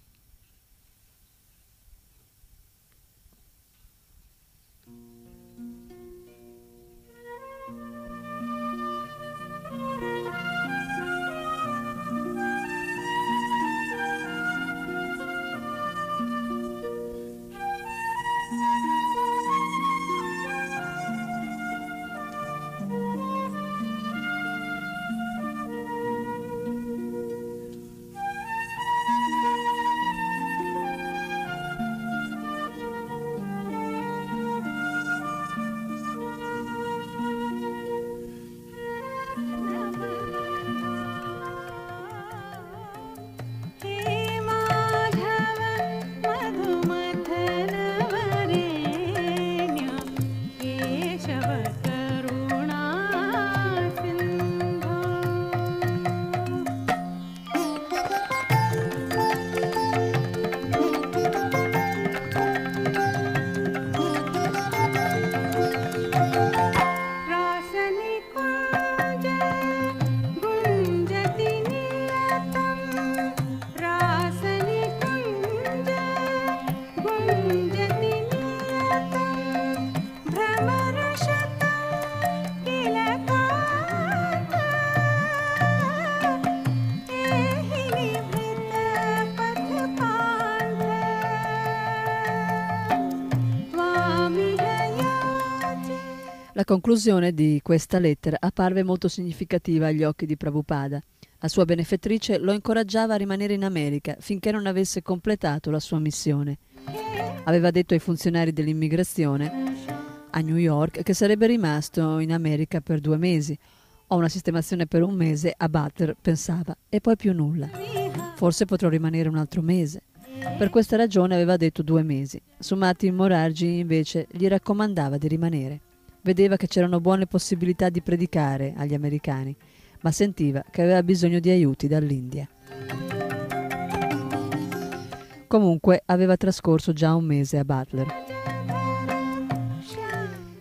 La conclusione di questa lettera apparve molto significativa agli occhi di Prabhupada. La sua benefettrice lo incoraggiava a rimanere in America finché non avesse completato la sua missione. Aveva detto ai funzionari dell'immigrazione a New York che sarebbe rimasto in America per 2 mesi. Ho una sistemazione per 1 mese a Butler, pensava, e poi più nulla. Forse potrò rimanere un altro mese. Per questa ragione aveva detto 2 mesi. Sumati Morarji invece gli raccomandava di rimanere. Vedeva che c'erano buone possibilità di predicare agli americani, ma sentiva che aveva bisogno di aiuti dall'India. Comunque aveva trascorso già 1 mese a Butler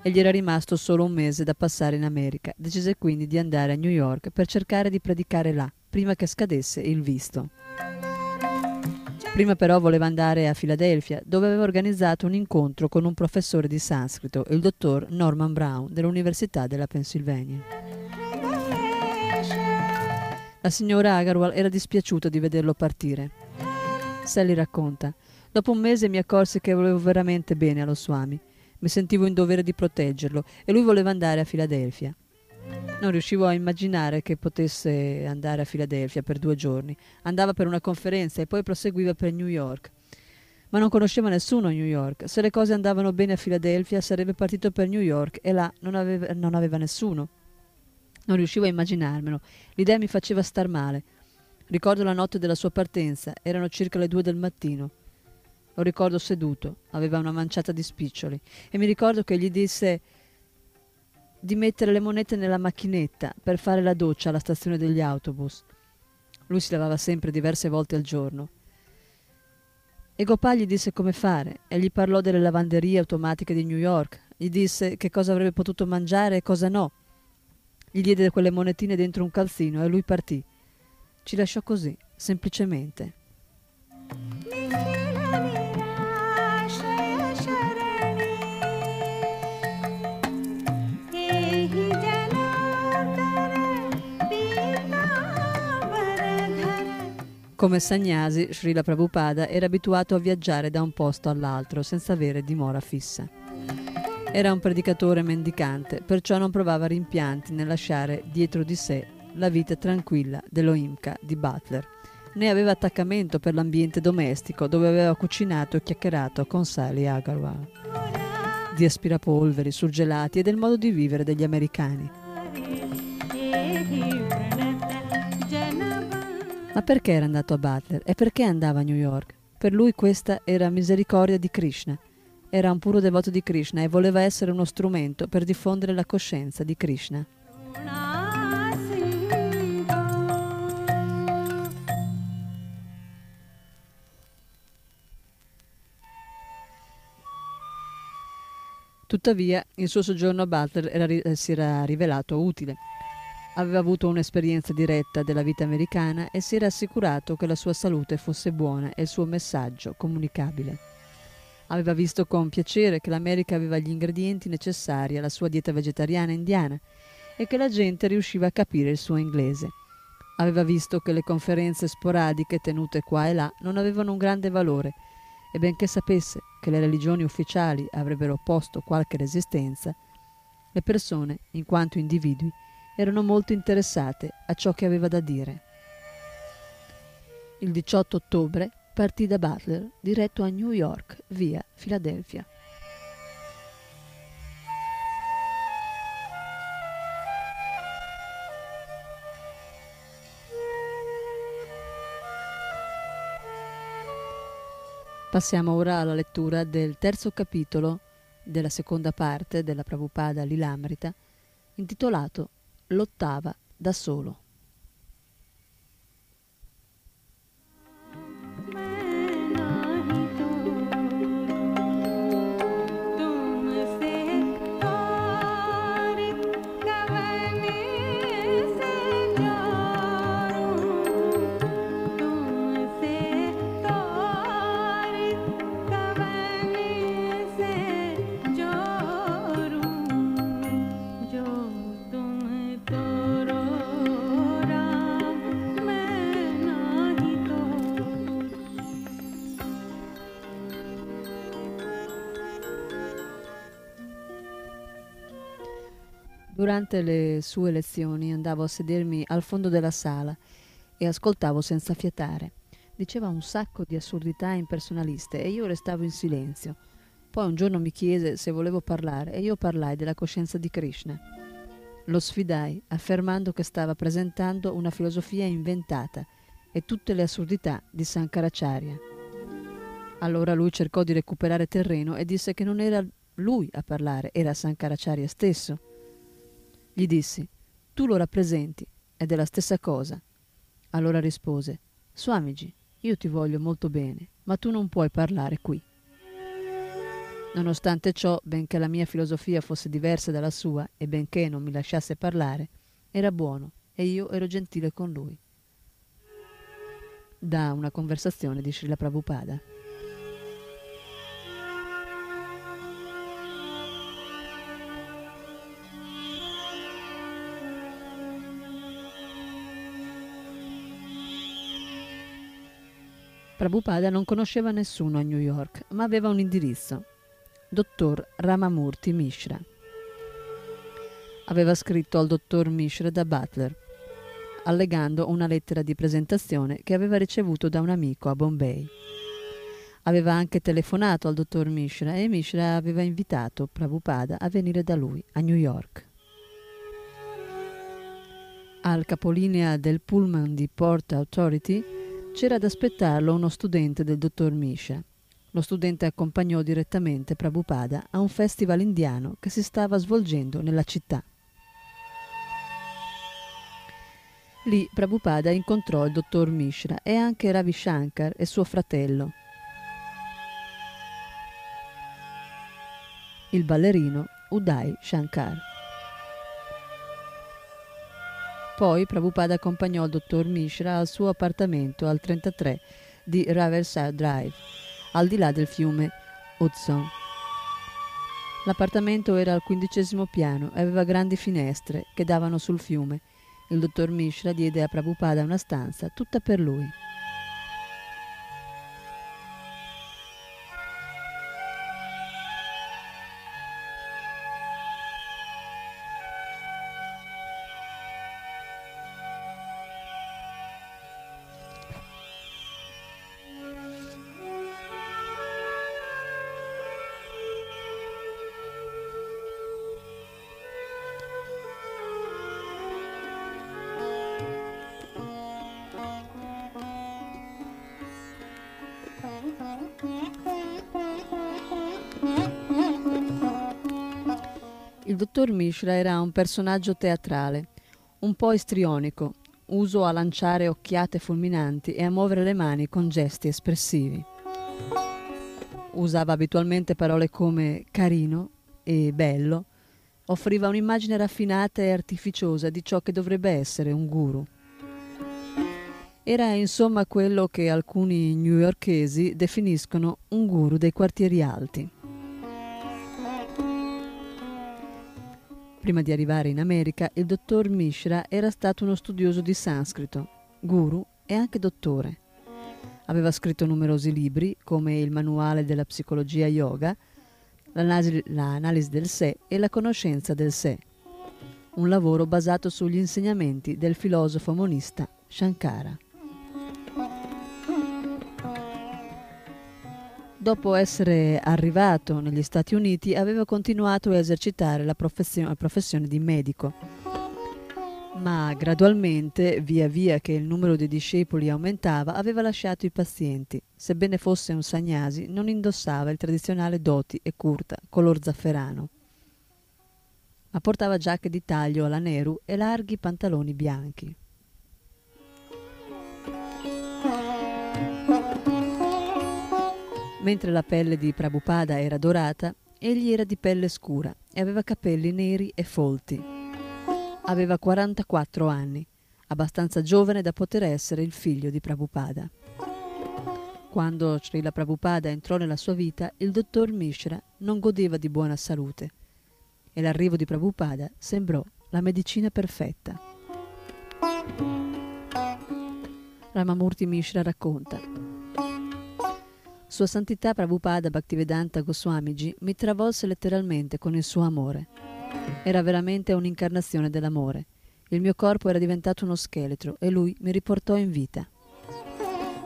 e gli era rimasto solo 1 mese da passare in America. Decise quindi di andare a New York per cercare di predicare là, prima che scadesse il visto. Prima però voleva andare a Filadelfia, dove aveva organizzato un incontro con un professore di sanscrito, il dottor Norman Brown, dell'Università della Pennsylvania. La signora Agarwal era dispiaciuta di vederlo partire. Sally racconta: dopo 1 mese mi accorsi che volevo veramente bene allo Swami. Mi sentivo in dovere di proteggerlo e lui voleva andare a Filadelfia. Non riuscivo a immaginare che potesse andare a Filadelfia per 2 giorni. Andava per una conferenza e poi proseguiva per New York. Ma non conosceva nessuno a New York. Se le cose andavano bene a Filadelfia, sarebbe partito per New York e là non aveva nessuno. Non riuscivo a immaginarmelo. L'idea mi faceva star male. Ricordo la notte della sua partenza. Erano circa le 2 del mattino. Lo ricordo seduto, aveva una manciata di spiccioli e mi ricordo che gli disse di mettere le monete nella macchinetta per fare la doccia alla stazione degli autobus. Lui si lavava sempre diverse volte al giorno. E Gopal gli disse come fare e gli parlò delle lavanderie automatiche di New York. Gli disse che cosa avrebbe potuto mangiare e cosa no. Gli diede quelle monetine dentro un calzino e lui partì. Ci lasciò così, semplicemente. Come Sannyasi, Srila Prabhupada era abituato a viaggiare da un posto all'altro senza avere dimora fissa. Era un predicatore mendicante, perciò non provava rimpianti nel lasciare dietro di sé la vita tranquilla dello IMCA di Butler, né aveva attaccamento per l'ambiente domestico dove aveva cucinato e chiacchierato con Sally Agarwal, di aspirapolveri, surgelati e del modo di vivere degli americani. Ma perché era andato a Butler e perché andava a New York? Per lui questa era misericordia di Krishna. Era un puro devoto di Krishna e voleva essere uno strumento per diffondere la coscienza di Krishna. Tuttavia, il suo soggiorno a Butler si era rivelato utile. Aveva avuto un'esperienza diretta della vita americana e si era assicurato che la sua salute fosse buona e il suo messaggio comunicabile. Aveva visto con piacere che l'America aveva gli ingredienti necessari alla sua dieta vegetariana indiana e che la gente riusciva a capire il suo inglese. Aveva visto che le conferenze sporadiche tenute qua e là non avevano un grande valore e, benché sapesse che le religioni ufficiali avrebbero opposto qualche resistenza, le persone, in quanto individui, erano molto interessate a ciò che aveva da dire. Il 18 ottobre partì da Butler diretto a New York via Filadelfia. Passiamo ora alla lettura del 3° capitolo della 2ª parte della Prabhupada Lilamrita, intitolato Lottava da solo. Durante le sue lezioni andavo a sedermi al fondo della sala e ascoltavo senza fiatare. Diceva un sacco di assurdità impersonaliste e io restavo in silenzio. Poi un giorno mi chiese se volevo parlare e io parlai della coscienza di Krishna. Lo sfidai, affermando che stava presentando una filosofia inventata e tutte le assurdità di Sankaracharya. Allora lui cercò di recuperare terreno e disse che non era lui a parlare, era Sankaracharya stesso. Gli dissi: tu lo rappresenti, è della stessa cosa. Allora rispose: Swamiji, io ti voglio molto bene, ma tu non puoi parlare qui. Nonostante ciò, benché la mia filosofia fosse diversa dalla sua e benché non mi lasciasse parlare, era buono e io ero gentile con lui. Da una conversazione di Srila Prabhupada. Prabhupada non conosceva nessuno a New York, ma aveva un indirizzo. Dottor Ramamurti Mishra. Aveva scritto al dottor Mishra da Butler, allegando una lettera di presentazione che aveva ricevuto da un amico a Bombay. Aveva anche telefonato al dottor Mishra e Mishra aveva invitato Prabhupada a venire da lui a New York. Al capolinea del pullman di Port Authority c'era ad aspettarlo uno studente del dottor Mishra. Lo studente accompagnò direttamente Prabhupada a un festival indiano che si stava svolgendo nella città. Lì Prabhupada incontrò il dottor Mishra e anche Ravi Shankar e suo fratello, il ballerino Uday Shankar. Poi Prabhupada accompagnò il dottor Mishra al suo appartamento al 33 di Riverside Drive, al di là del fiume Hudson. L'appartamento era al 15° piano e aveva grandi finestre che davano sul fiume. Il dottor Mishra diede a Prabhupada una stanza tutta per lui. Il dottor Mishra era un personaggio teatrale, un po' istrionico, uso a lanciare occhiate fulminanti e a muovere le mani con gesti espressivi. Usava abitualmente parole come carino e bello, offriva un'immagine raffinata e artificiosa di ciò che dovrebbe essere un guru. Era insomma quello che alcuni newyorkesi definiscono un guru dei quartieri alti. Prima di arrivare in America, il dottor Mishra era stato uno studioso di sanscrito, guru e anche dottore. Aveva scritto numerosi libri, come il manuale della psicologia yoga, l'analisi del sé e la conoscenza del sé, un lavoro basato sugli insegnamenti del filosofo monista Shankara. Dopo essere arrivato negli Stati Uniti, aveva continuato a esercitare la professione di medico. Ma gradualmente, via via che il numero dei discepoli aumentava, aveva lasciato i pazienti. Sebbene fosse un sannyasi, non indossava il tradizionale dhoti e kurta color zafferano, ma portava giacche di taglio alla Nehru e larghi pantaloni bianchi. Mentre la pelle di Prabhupada era dorata, egli era di pelle scura e aveva capelli neri e folti. Aveva 44 anni, abbastanza giovane da poter essere il figlio di Prabhupada. Quando Srila Prabhupada entrò nella sua vita, il dottor Mishra non godeva di buona salute e l'arrivo di Prabhupada sembrò la medicina perfetta. Ramamurti Mishra racconta: Sua Santità Prabhupada Bhaktivedanta Goswamiji mi travolse letteralmente con il suo amore. Era veramente un'incarnazione dell'amore. Il mio corpo era diventato uno scheletro e lui mi riportò in vita.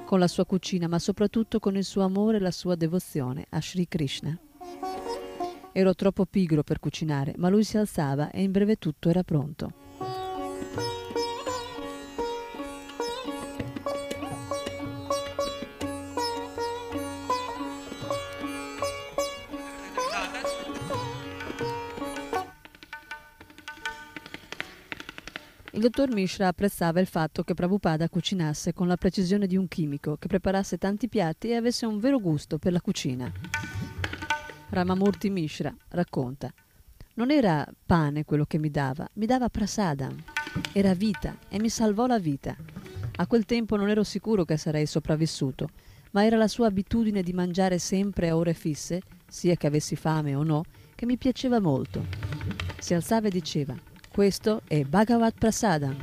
Con la sua cucina, ma soprattutto con il suo amore e la sua devozione a Sri Krishna. Ero troppo pigro per cucinare, ma lui si alzava e in breve tutto era pronto. Il dottor Mishra apprezzava il fatto che Prabhupada cucinasse con la precisione di un chimico, che preparasse tanti piatti e avesse un vero gusto per la cucina. Ramamurti Mishra racconta: non era pane quello che mi dava prasadam, era vita e mi salvò la vita. A quel tempo non ero sicuro che sarei sopravvissuto, ma era la sua abitudine di mangiare sempre a ore fisse, sia che avessi fame o no, che mi piaceva molto. Si alzava e diceva: questo è Bhagavat Prasadam.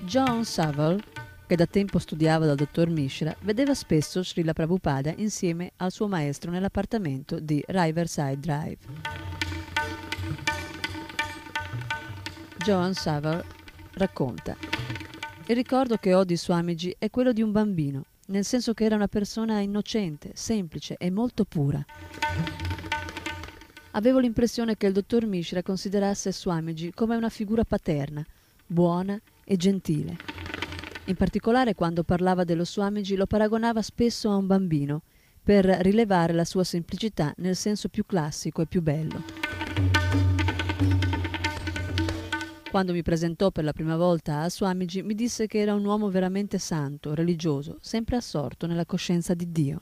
John Saville, che da tempo studiava dal dottor Mishra, vedeva spesso Srila Prabhupada insieme al suo maestro nell'appartamento di Riverside Drive. John Saville racconta: il ricordo che ho di Swamiji è quello di un bambino, nel senso che era una persona innocente, semplice e molto pura. Avevo l'impressione che il dottor Mishra considerasse Swamiji come una figura paterna, buona e gentile. In particolare, quando parlava dello Swamiji, lo paragonava spesso a un bambino per rilevare la sua semplicità nel senso più classico e più bello. Quando mi presentò per la prima volta a Swamiji, mi disse che era un uomo veramente santo, religioso, sempre assorto nella coscienza di Dio.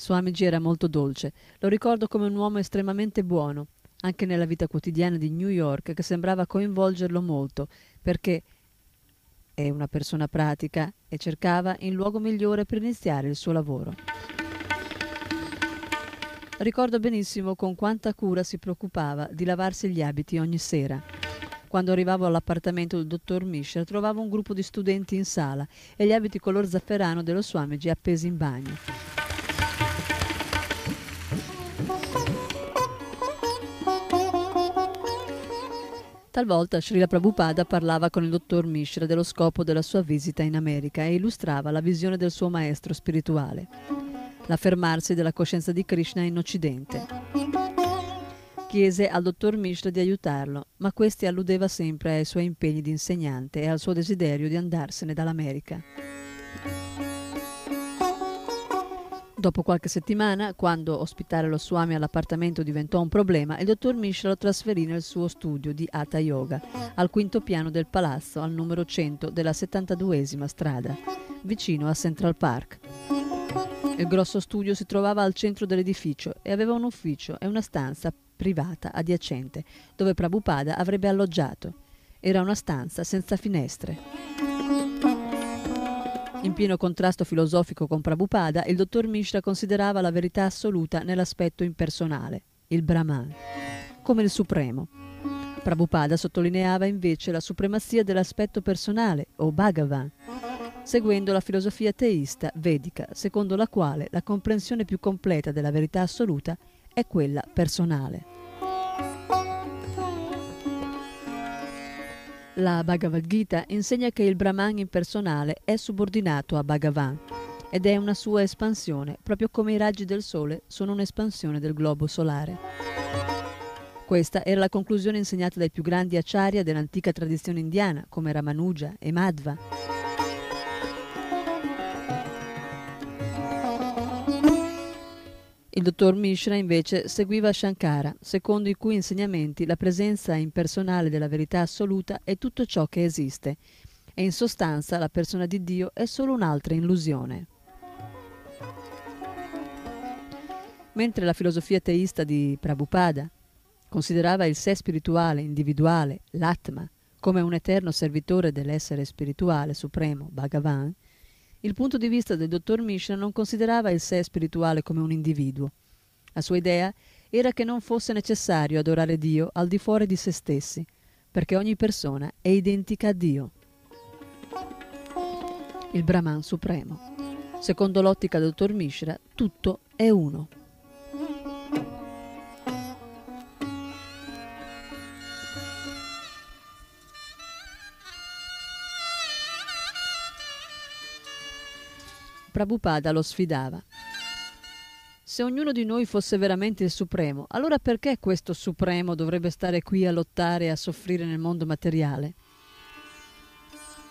Swamiji era molto dolce, lo ricordo come un uomo estremamente buono, anche nella vita quotidiana di New York, che sembrava coinvolgerlo molto, perché è una persona pratica e cercava il luogo migliore per iniziare il suo lavoro. Ricordo benissimo con quanta cura si preoccupava di lavarsi gli abiti ogni sera. Quando arrivavo all'appartamento del dottor Mishra, trovavo un gruppo di studenti in sala e gli abiti color zafferano dello Swamiji appesi in bagno. Talvolta Srila Prabhupada parlava con il dottor Mishra dello scopo della sua visita in America e illustrava la visione del suo maestro spirituale, l'affermarsi della coscienza di Krishna in Occidente. Chiese al dottor Mishra di aiutarlo, ma questi alludeva sempre ai suoi impegni di insegnante e al suo desiderio di andarsene dall'America. Dopo qualche settimana, quando ospitare lo Swami all'appartamento diventò un problema, il dottor Mishra lo trasferì nel suo studio di Hatha Yoga, al quinto piano del palazzo, al numero 100 della 72esima strada, vicino a Central Park. Il grosso studio si trovava al centro dell'edificio e aveva un ufficio e una stanza privata adiacente, dove Prabhupada avrebbe alloggiato. Era una stanza senza finestre. In pieno contrasto filosofico con Prabhupada, il dottor Mishra considerava la verità assoluta nell'aspetto impersonale, il Brahman, come il supremo. Prabhupada sottolineava invece la supremazia dell'aspetto personale, o Bhagavan, seguendo la filosofia teista vedica, secondo la quale la comprensione più completa della verità assoluta è quella personale. La Bhagavad Gita insegna che il Brahman impersonale è subordinato a Bhagavan ed è una sua espansione, proprio come i raggi del Sole sono un'espansione del globo solare. Questa era la conclusione insegnata dai più grandi acharya dell'antica tradizione indiana, come Ramanuja e Madhva. Il dottor Mishra invece seguiva Shankara, secondo i cui insegnamenti la presenza impersonale della verità assoluta è tutto ciò che esiste e in sostanza la persona di Dio è solo un'altra illusione. Mentre la filosofia teista di Prabhupada considerava il sé spirituale individuale, l'Atma, come un eterno servitore dell'essere spirituale supremo, Bhagavan, il punto di vista del dottor Mishra non considerava il sé spirituale come un individuo. La sua idea era che non fosse necessario adorare Dio al di fuori di se stessi, perché ogni persona è identica a Dio. il Brahman supremo. Secondo l'ottica del dottor Mishra, tutto è uno. Prabhupada lo sfidava. Se ognuno di noi fosse veramente il Supremo, allora perché questo Supremo dovrebbe stare qui a lottare e a soffrire nel mondo materiale?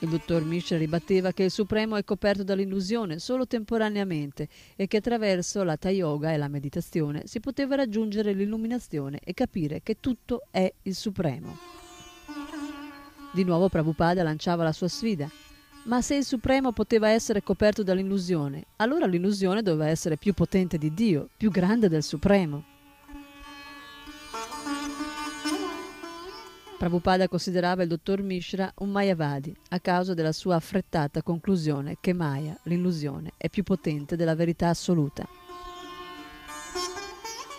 Il dottor Mishra ribatteva che il Supremo è coperto dall'illusione solo temporaneamente e che attraverso l'Hatha Yoga e la meditazione si poteva raggiungere l'illuminazione e capire che tutto è il Supremo. Di nuovo Prabhupada lanciava la sua sfida. Ma se il Supremo poteva essere coperto dall'illusione, allora l'illusione doveva essere più potente di Dio, più grande del Supremo. Prabhupada considerava il dottor Mishra un Mayavadi a causa della sua affrettata conclusione che Maya, l'illusione, è più potente della verità assoluta.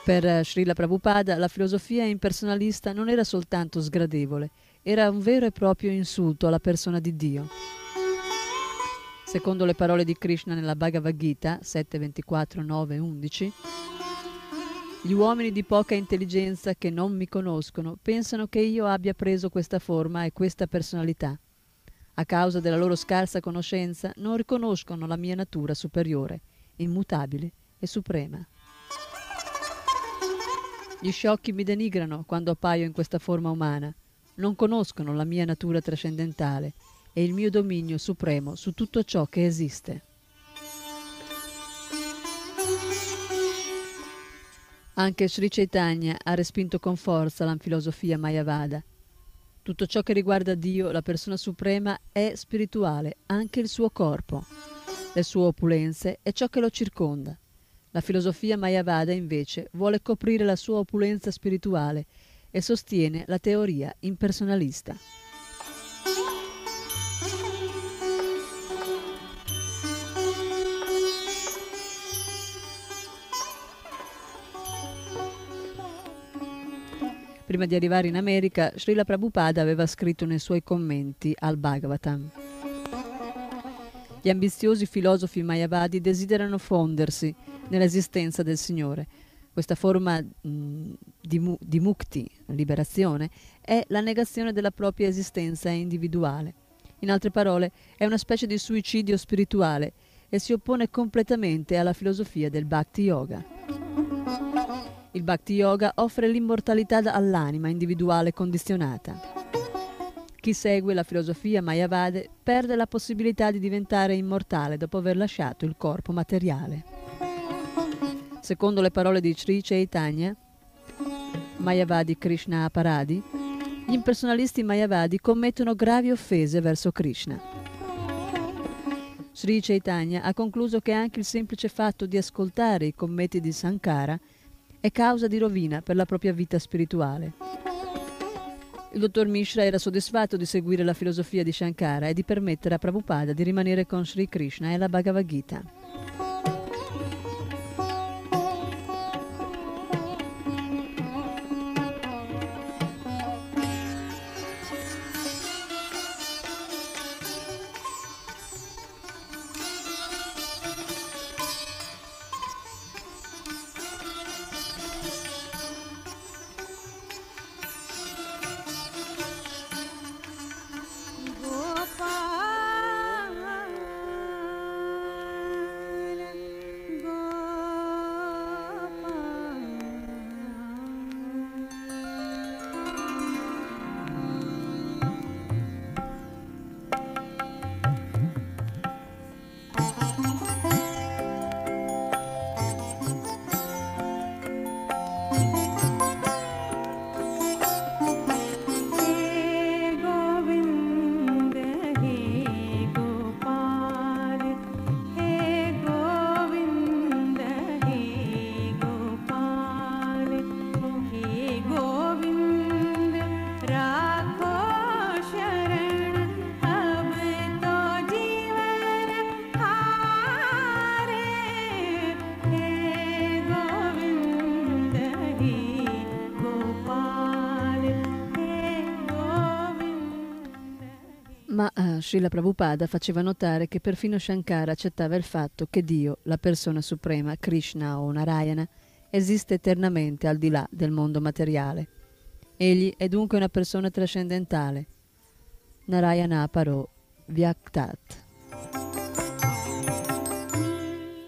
Per Srila Prabhupada la filosofia impersonalista non era soltanto sgradevole, era un vero e proprio insulto alla persona di Dio. Secondo le parole di Krishna nella Bhagavad Gita 7.24.9.11, gli uomini di poca intelligenza che non mi conoscono pensano che io abbia preso questa forma e questa personalità. A causa della loro scarsa conoscenza non riconoscono la mia natura superiore, immutabile e suprema. Gli sciocchi mi denigrano quando appaio in questa forma umana, non conoscono la mia natura trascendentale e il mio dominio supremo su tutto ciò che esiste. Anche Sri Chaitanya ha respinto con forza la filosofia Mayavada. Tutto ciò che riguarda Dio, la persona suprema, è spirituale, anche il suo corpo, le sue opulenze e ciò che lo circonda. La filosofia Mayavada, invece, vuole coprire la sua opulenza spirituale e sostiene la teoria impersonalista. Prima di arrivare in America, Srila Prabhupada aveva scritto nei suoi commenti al Bhagavatam: gli ambiziosi filosofi Mayavadi desiderano fondersi nell'esistenza del Signore. Questa forma di mukti, liberazione, è la negazione della propria esistenza individuale. In altre parole, è una specie di suicidio spirituale e si oppone completamente alla filosofia del Bhakti Yoga. Il Bhakti Yoga offre l'immortalità all'anima individuale condizionata. Chi segue la filosofia Mayavada perde la possibilità di diventare immortale dopo aver lasciato il corpo materiale. Secondo le parole di Sri Chaitanya, Mayavadi Krishna Aparadi, gli impersonalisti Mayavadi commettono gravi offese verso Krishna. Sri Chaitanya ha concluso che anche il semplice fatto di ascoltare i commenti di Sankara è causa di rovina per la propria vita spirituale. Il dottor Mishra era soddisfatto di seguire la filosofia di Shankara e di permettere a Prabhupada di rimanere con Sri Krishna e la Bhagavad Gita. Srila Prabhupada faceva notare che perfino Shankara accettava il fatto che Dio, la persona suprema, Krishna o Narayana, esiste eternamente al di là del mondo materiale. Egli è dunque una persona trascendentale. Narayana Paro Vyaktat.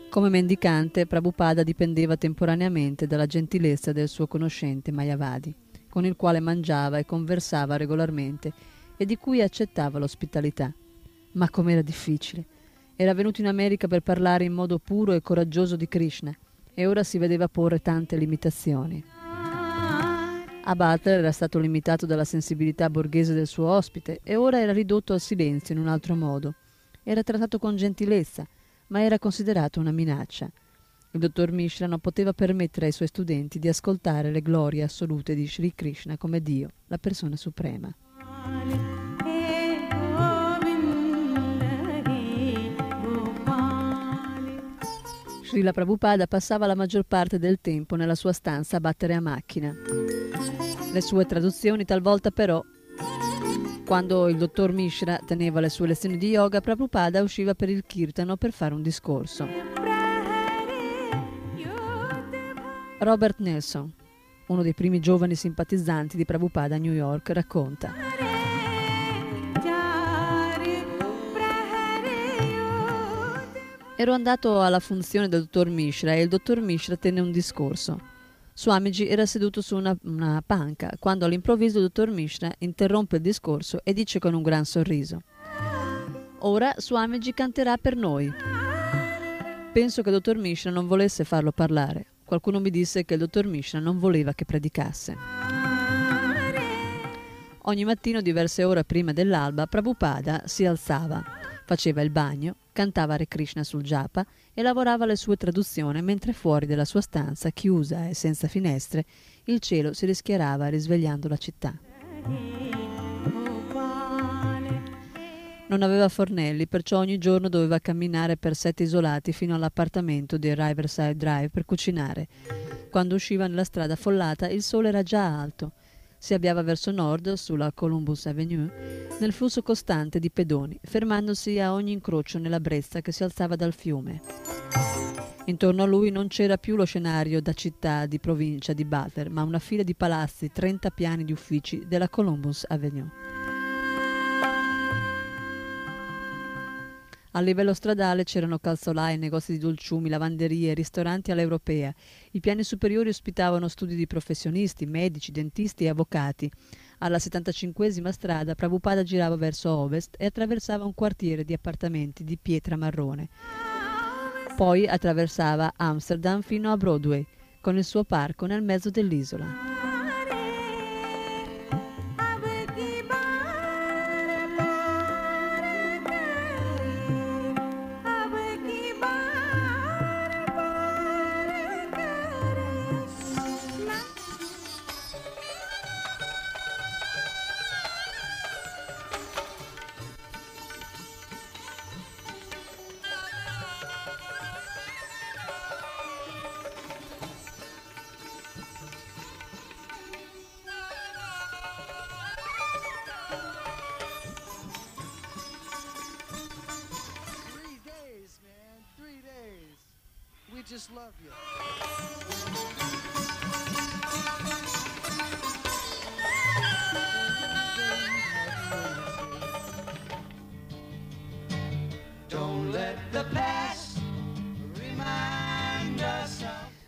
Come mendicante, Prabhupada dipendeva temporaneamente dalla gentilezza del suo conoscente Mayavadi, con il quale mangiava e conversava regolarmente e di cui accettava l'ospitalità. Ma com'era difficile! Era venuto in America per parlare in modo puro e coraggioso di Krishna e ora si vedeva porre tante limitazioni. A Butler era stato limitato dalla sensibilità borghese del suo ospite e ora era ridotto al silenzio in un altro modo. Era trattato con gentilezza, ma era considerato una minaccia. Il dottor Mishra non poteva permettere ai suoi studenti di ascoltare le glorie assolute di Sri Krishna come Dio, la persona suprema. Srila Prabhupada passava la maggior parte del tempo nella sua stanza a battere a macchina. Le sue traduzioni talvolta però... Quando il dottor Mishra teneva le sue lezioni di yoga, Prabhupada usciva per il kirtano per fare un discorso. Robert Nelson, uno dei primi giovani simpatizzanti di Prabhupada a New York, racconta: «Ero andato alla funzione del dottor Mishra e il dottor Mishra tenne un discorso. Swamiji era seduto su una panca quando all'improvviso il dottor Mishra interrompe il discorso e dice con un gran sorriso: "Ora Swamiji canterà per noi". Penso che il dottor Mishra non volesse farlo parlare. Qualcuno mi disse che il dottor Mishra non voleva che predicasse. Ogni mattino, diverse ore prima dell'alba, Prabhupada si alzava, faceva il bagno, cantava Hare Krishna sul japa e lavorava le sue traduzioni, mentre fuori della sua stanza, chiusa e senza finestre, il cielo si rischiarava risvegliando la città. Non aveva fornelli, perciò ogni giorno doveva camminare per set isolati fino all'appartamento di Riverside Drive per cucinare. Quando usciva nella strada affollata, il sole era già alto. Si avviava verso nord, sulla Columbus Avenue, nel flusso costante di pedoni, fermandosi a ogni incrocio nella brezza che si alzava dal fiume. Intorno a lui non c'era più lo scenario da città di provincia di Butler, ma una fila di palazzi, 30 piani di uffici della Columbus Avenue. A livello stradale c'erano calzolai, negozi di dolciumi, lavanderie, ristoranti all'europea. I piani superiori ospitavano studi di professionisti, medici, dentisti e avvocati. Alla 75esima strada Prabhupada girava verso ovest e attraversava un quartiere di appartamenti di pietra marrone. Poi attraversava Amsterdam fino a Broadway, con il suo parco nel mezzo dell'isola.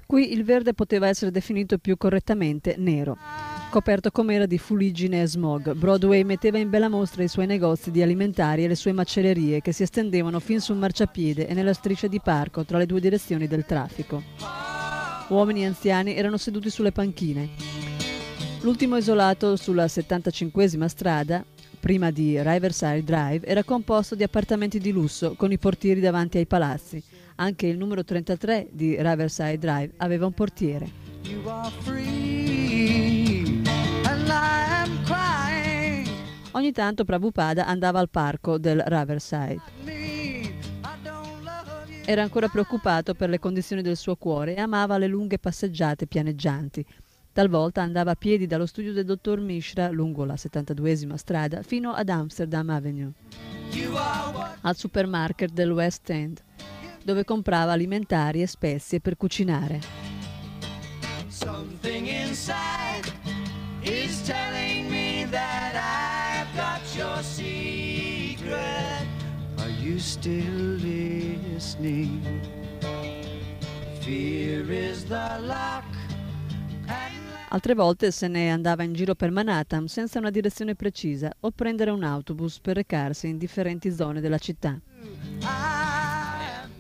Qui il verde poteva essere definito più correttamente nero. Coperto com'era di fuliggine e smog, Broadway metteva in bella mostra i suoi negozi di alimentari e le sue macellerie che si estendevano fin sul marciapiede e nella striscia di parco tra le due direzioni del traffico. Uomini e anziani erano seduti sulle panchine. L'ultimo isolato sulla 75esima strada, prima di Riverside Drive, era composto di appartamenti di lusso con i portieri davanti ai palazzi. Anche il numero 33 di Riverside Drive aveva un portiere. Ogni tanto Prabhupada andava al parco del Riverside. Era ancora preoccupato per le condizioni del suo cuore e amava le lunghe passeggiate pianeggianti. Talvolta andava a piedi dallo studio del dottor Mishra lungo la 72esima strada fino ad Amsterdam Avenue. al supermarket del West End, dove comprava alimentari e spezie per cucinare. Altre volte se ne andava in giro per Manhattan senza una direzione precisa o prendere un autobus per recarsi in differenti zone della città.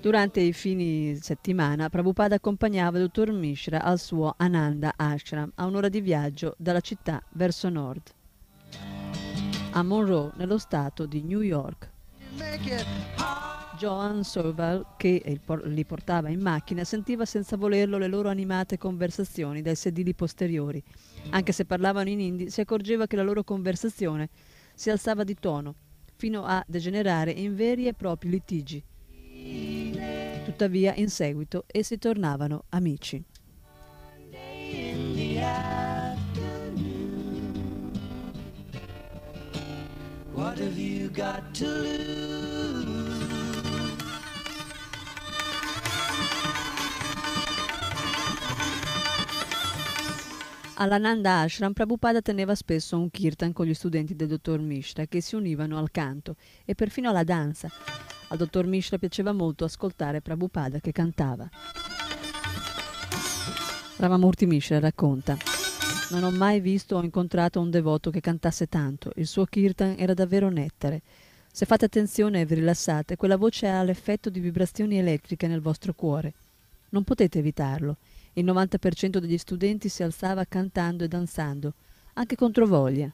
Durante i fini settimana Prabhupada accompagnava il dottor Mishra al suo Ananda Ashram a un'ora di viaggio dalla città verso nord, a Monroe, nello stato di New York. Joan Soval, che li portava in macchina, sentiva senza volerlo le loro animate conversazioni dai sedili posteriori. Anche se parlavano in hindi, si accorgeva che la loro conversazione si alzava di tono, fino a degenerare in veri e propri litigi. Tuttavia, in seguito, essi tornavano amici. What have you got to lose? All'Ananda Ashram Prabhupada teneva spesso un kirtan con gli studenti del dottor Mishra, che si univano al canto e perfino alla danza. Al dottor Mishra piaceva molto ascoltare Prabhupada che cantava. Ramamurti Mishra racconta: non ho mai visto o incontrato un devoto che cantasse tanto, il suo kirtan era davvero nettare. Se fate attenzione e vi rilassate, quella voce ha l'effetto di vibrazioni elettriche nel vostro cuore. Non potete evitarlo. Il 90% degli studenti si alzava cantando e danzando, anche contro voglia.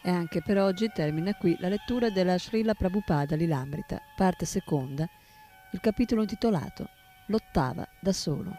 E anche per oggi termina qui la lettura della Srila Prabhupada Lilamrita, parte seconda, il capitolo intitolato Lottava da solo.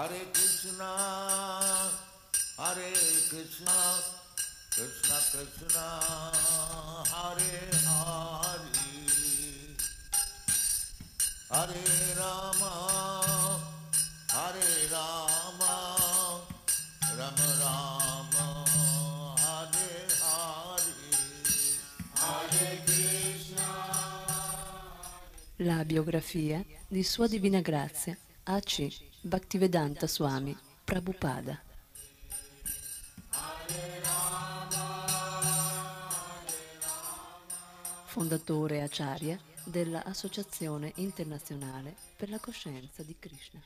Hare Krishna, Krishna Krishna, Hare Hare, Hare Rama, Hare Rama, Rama Rama, Hare Hare, Hare Krishna. La biografia di Sua Divina Grazia, A.C. Bhaktivedanta Swami Prabhupada. Fondatore e acharya dell'Associazione Internazionale per la Coscienza di Krishna.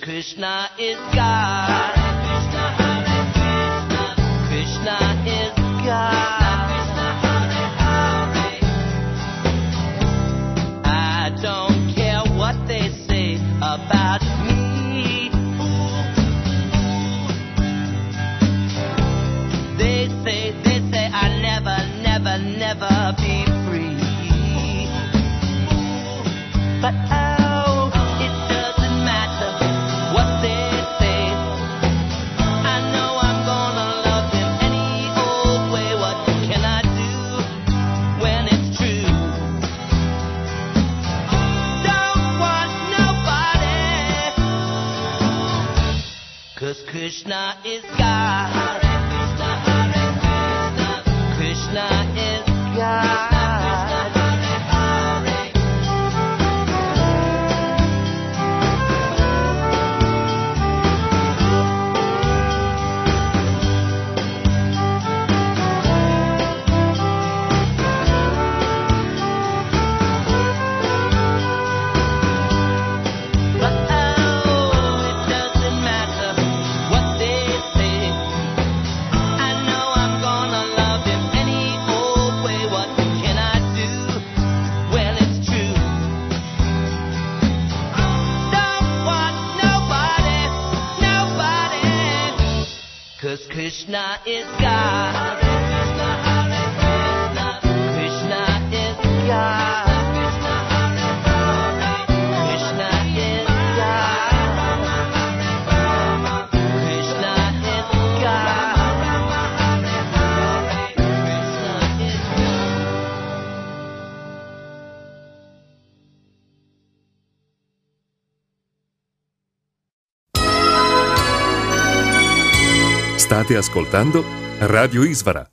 Krishna is God. Krishna is God. I don't care what they say about me. They say I'll never be free. But Krishna is God. Hare Krishna, Hare Krishna. Krishna is God. Krishna is God. Hare Krishna, Krishna is God. Krishna is God. Krishna is God. Krishna is God. State ascoltando Radio Ishvara.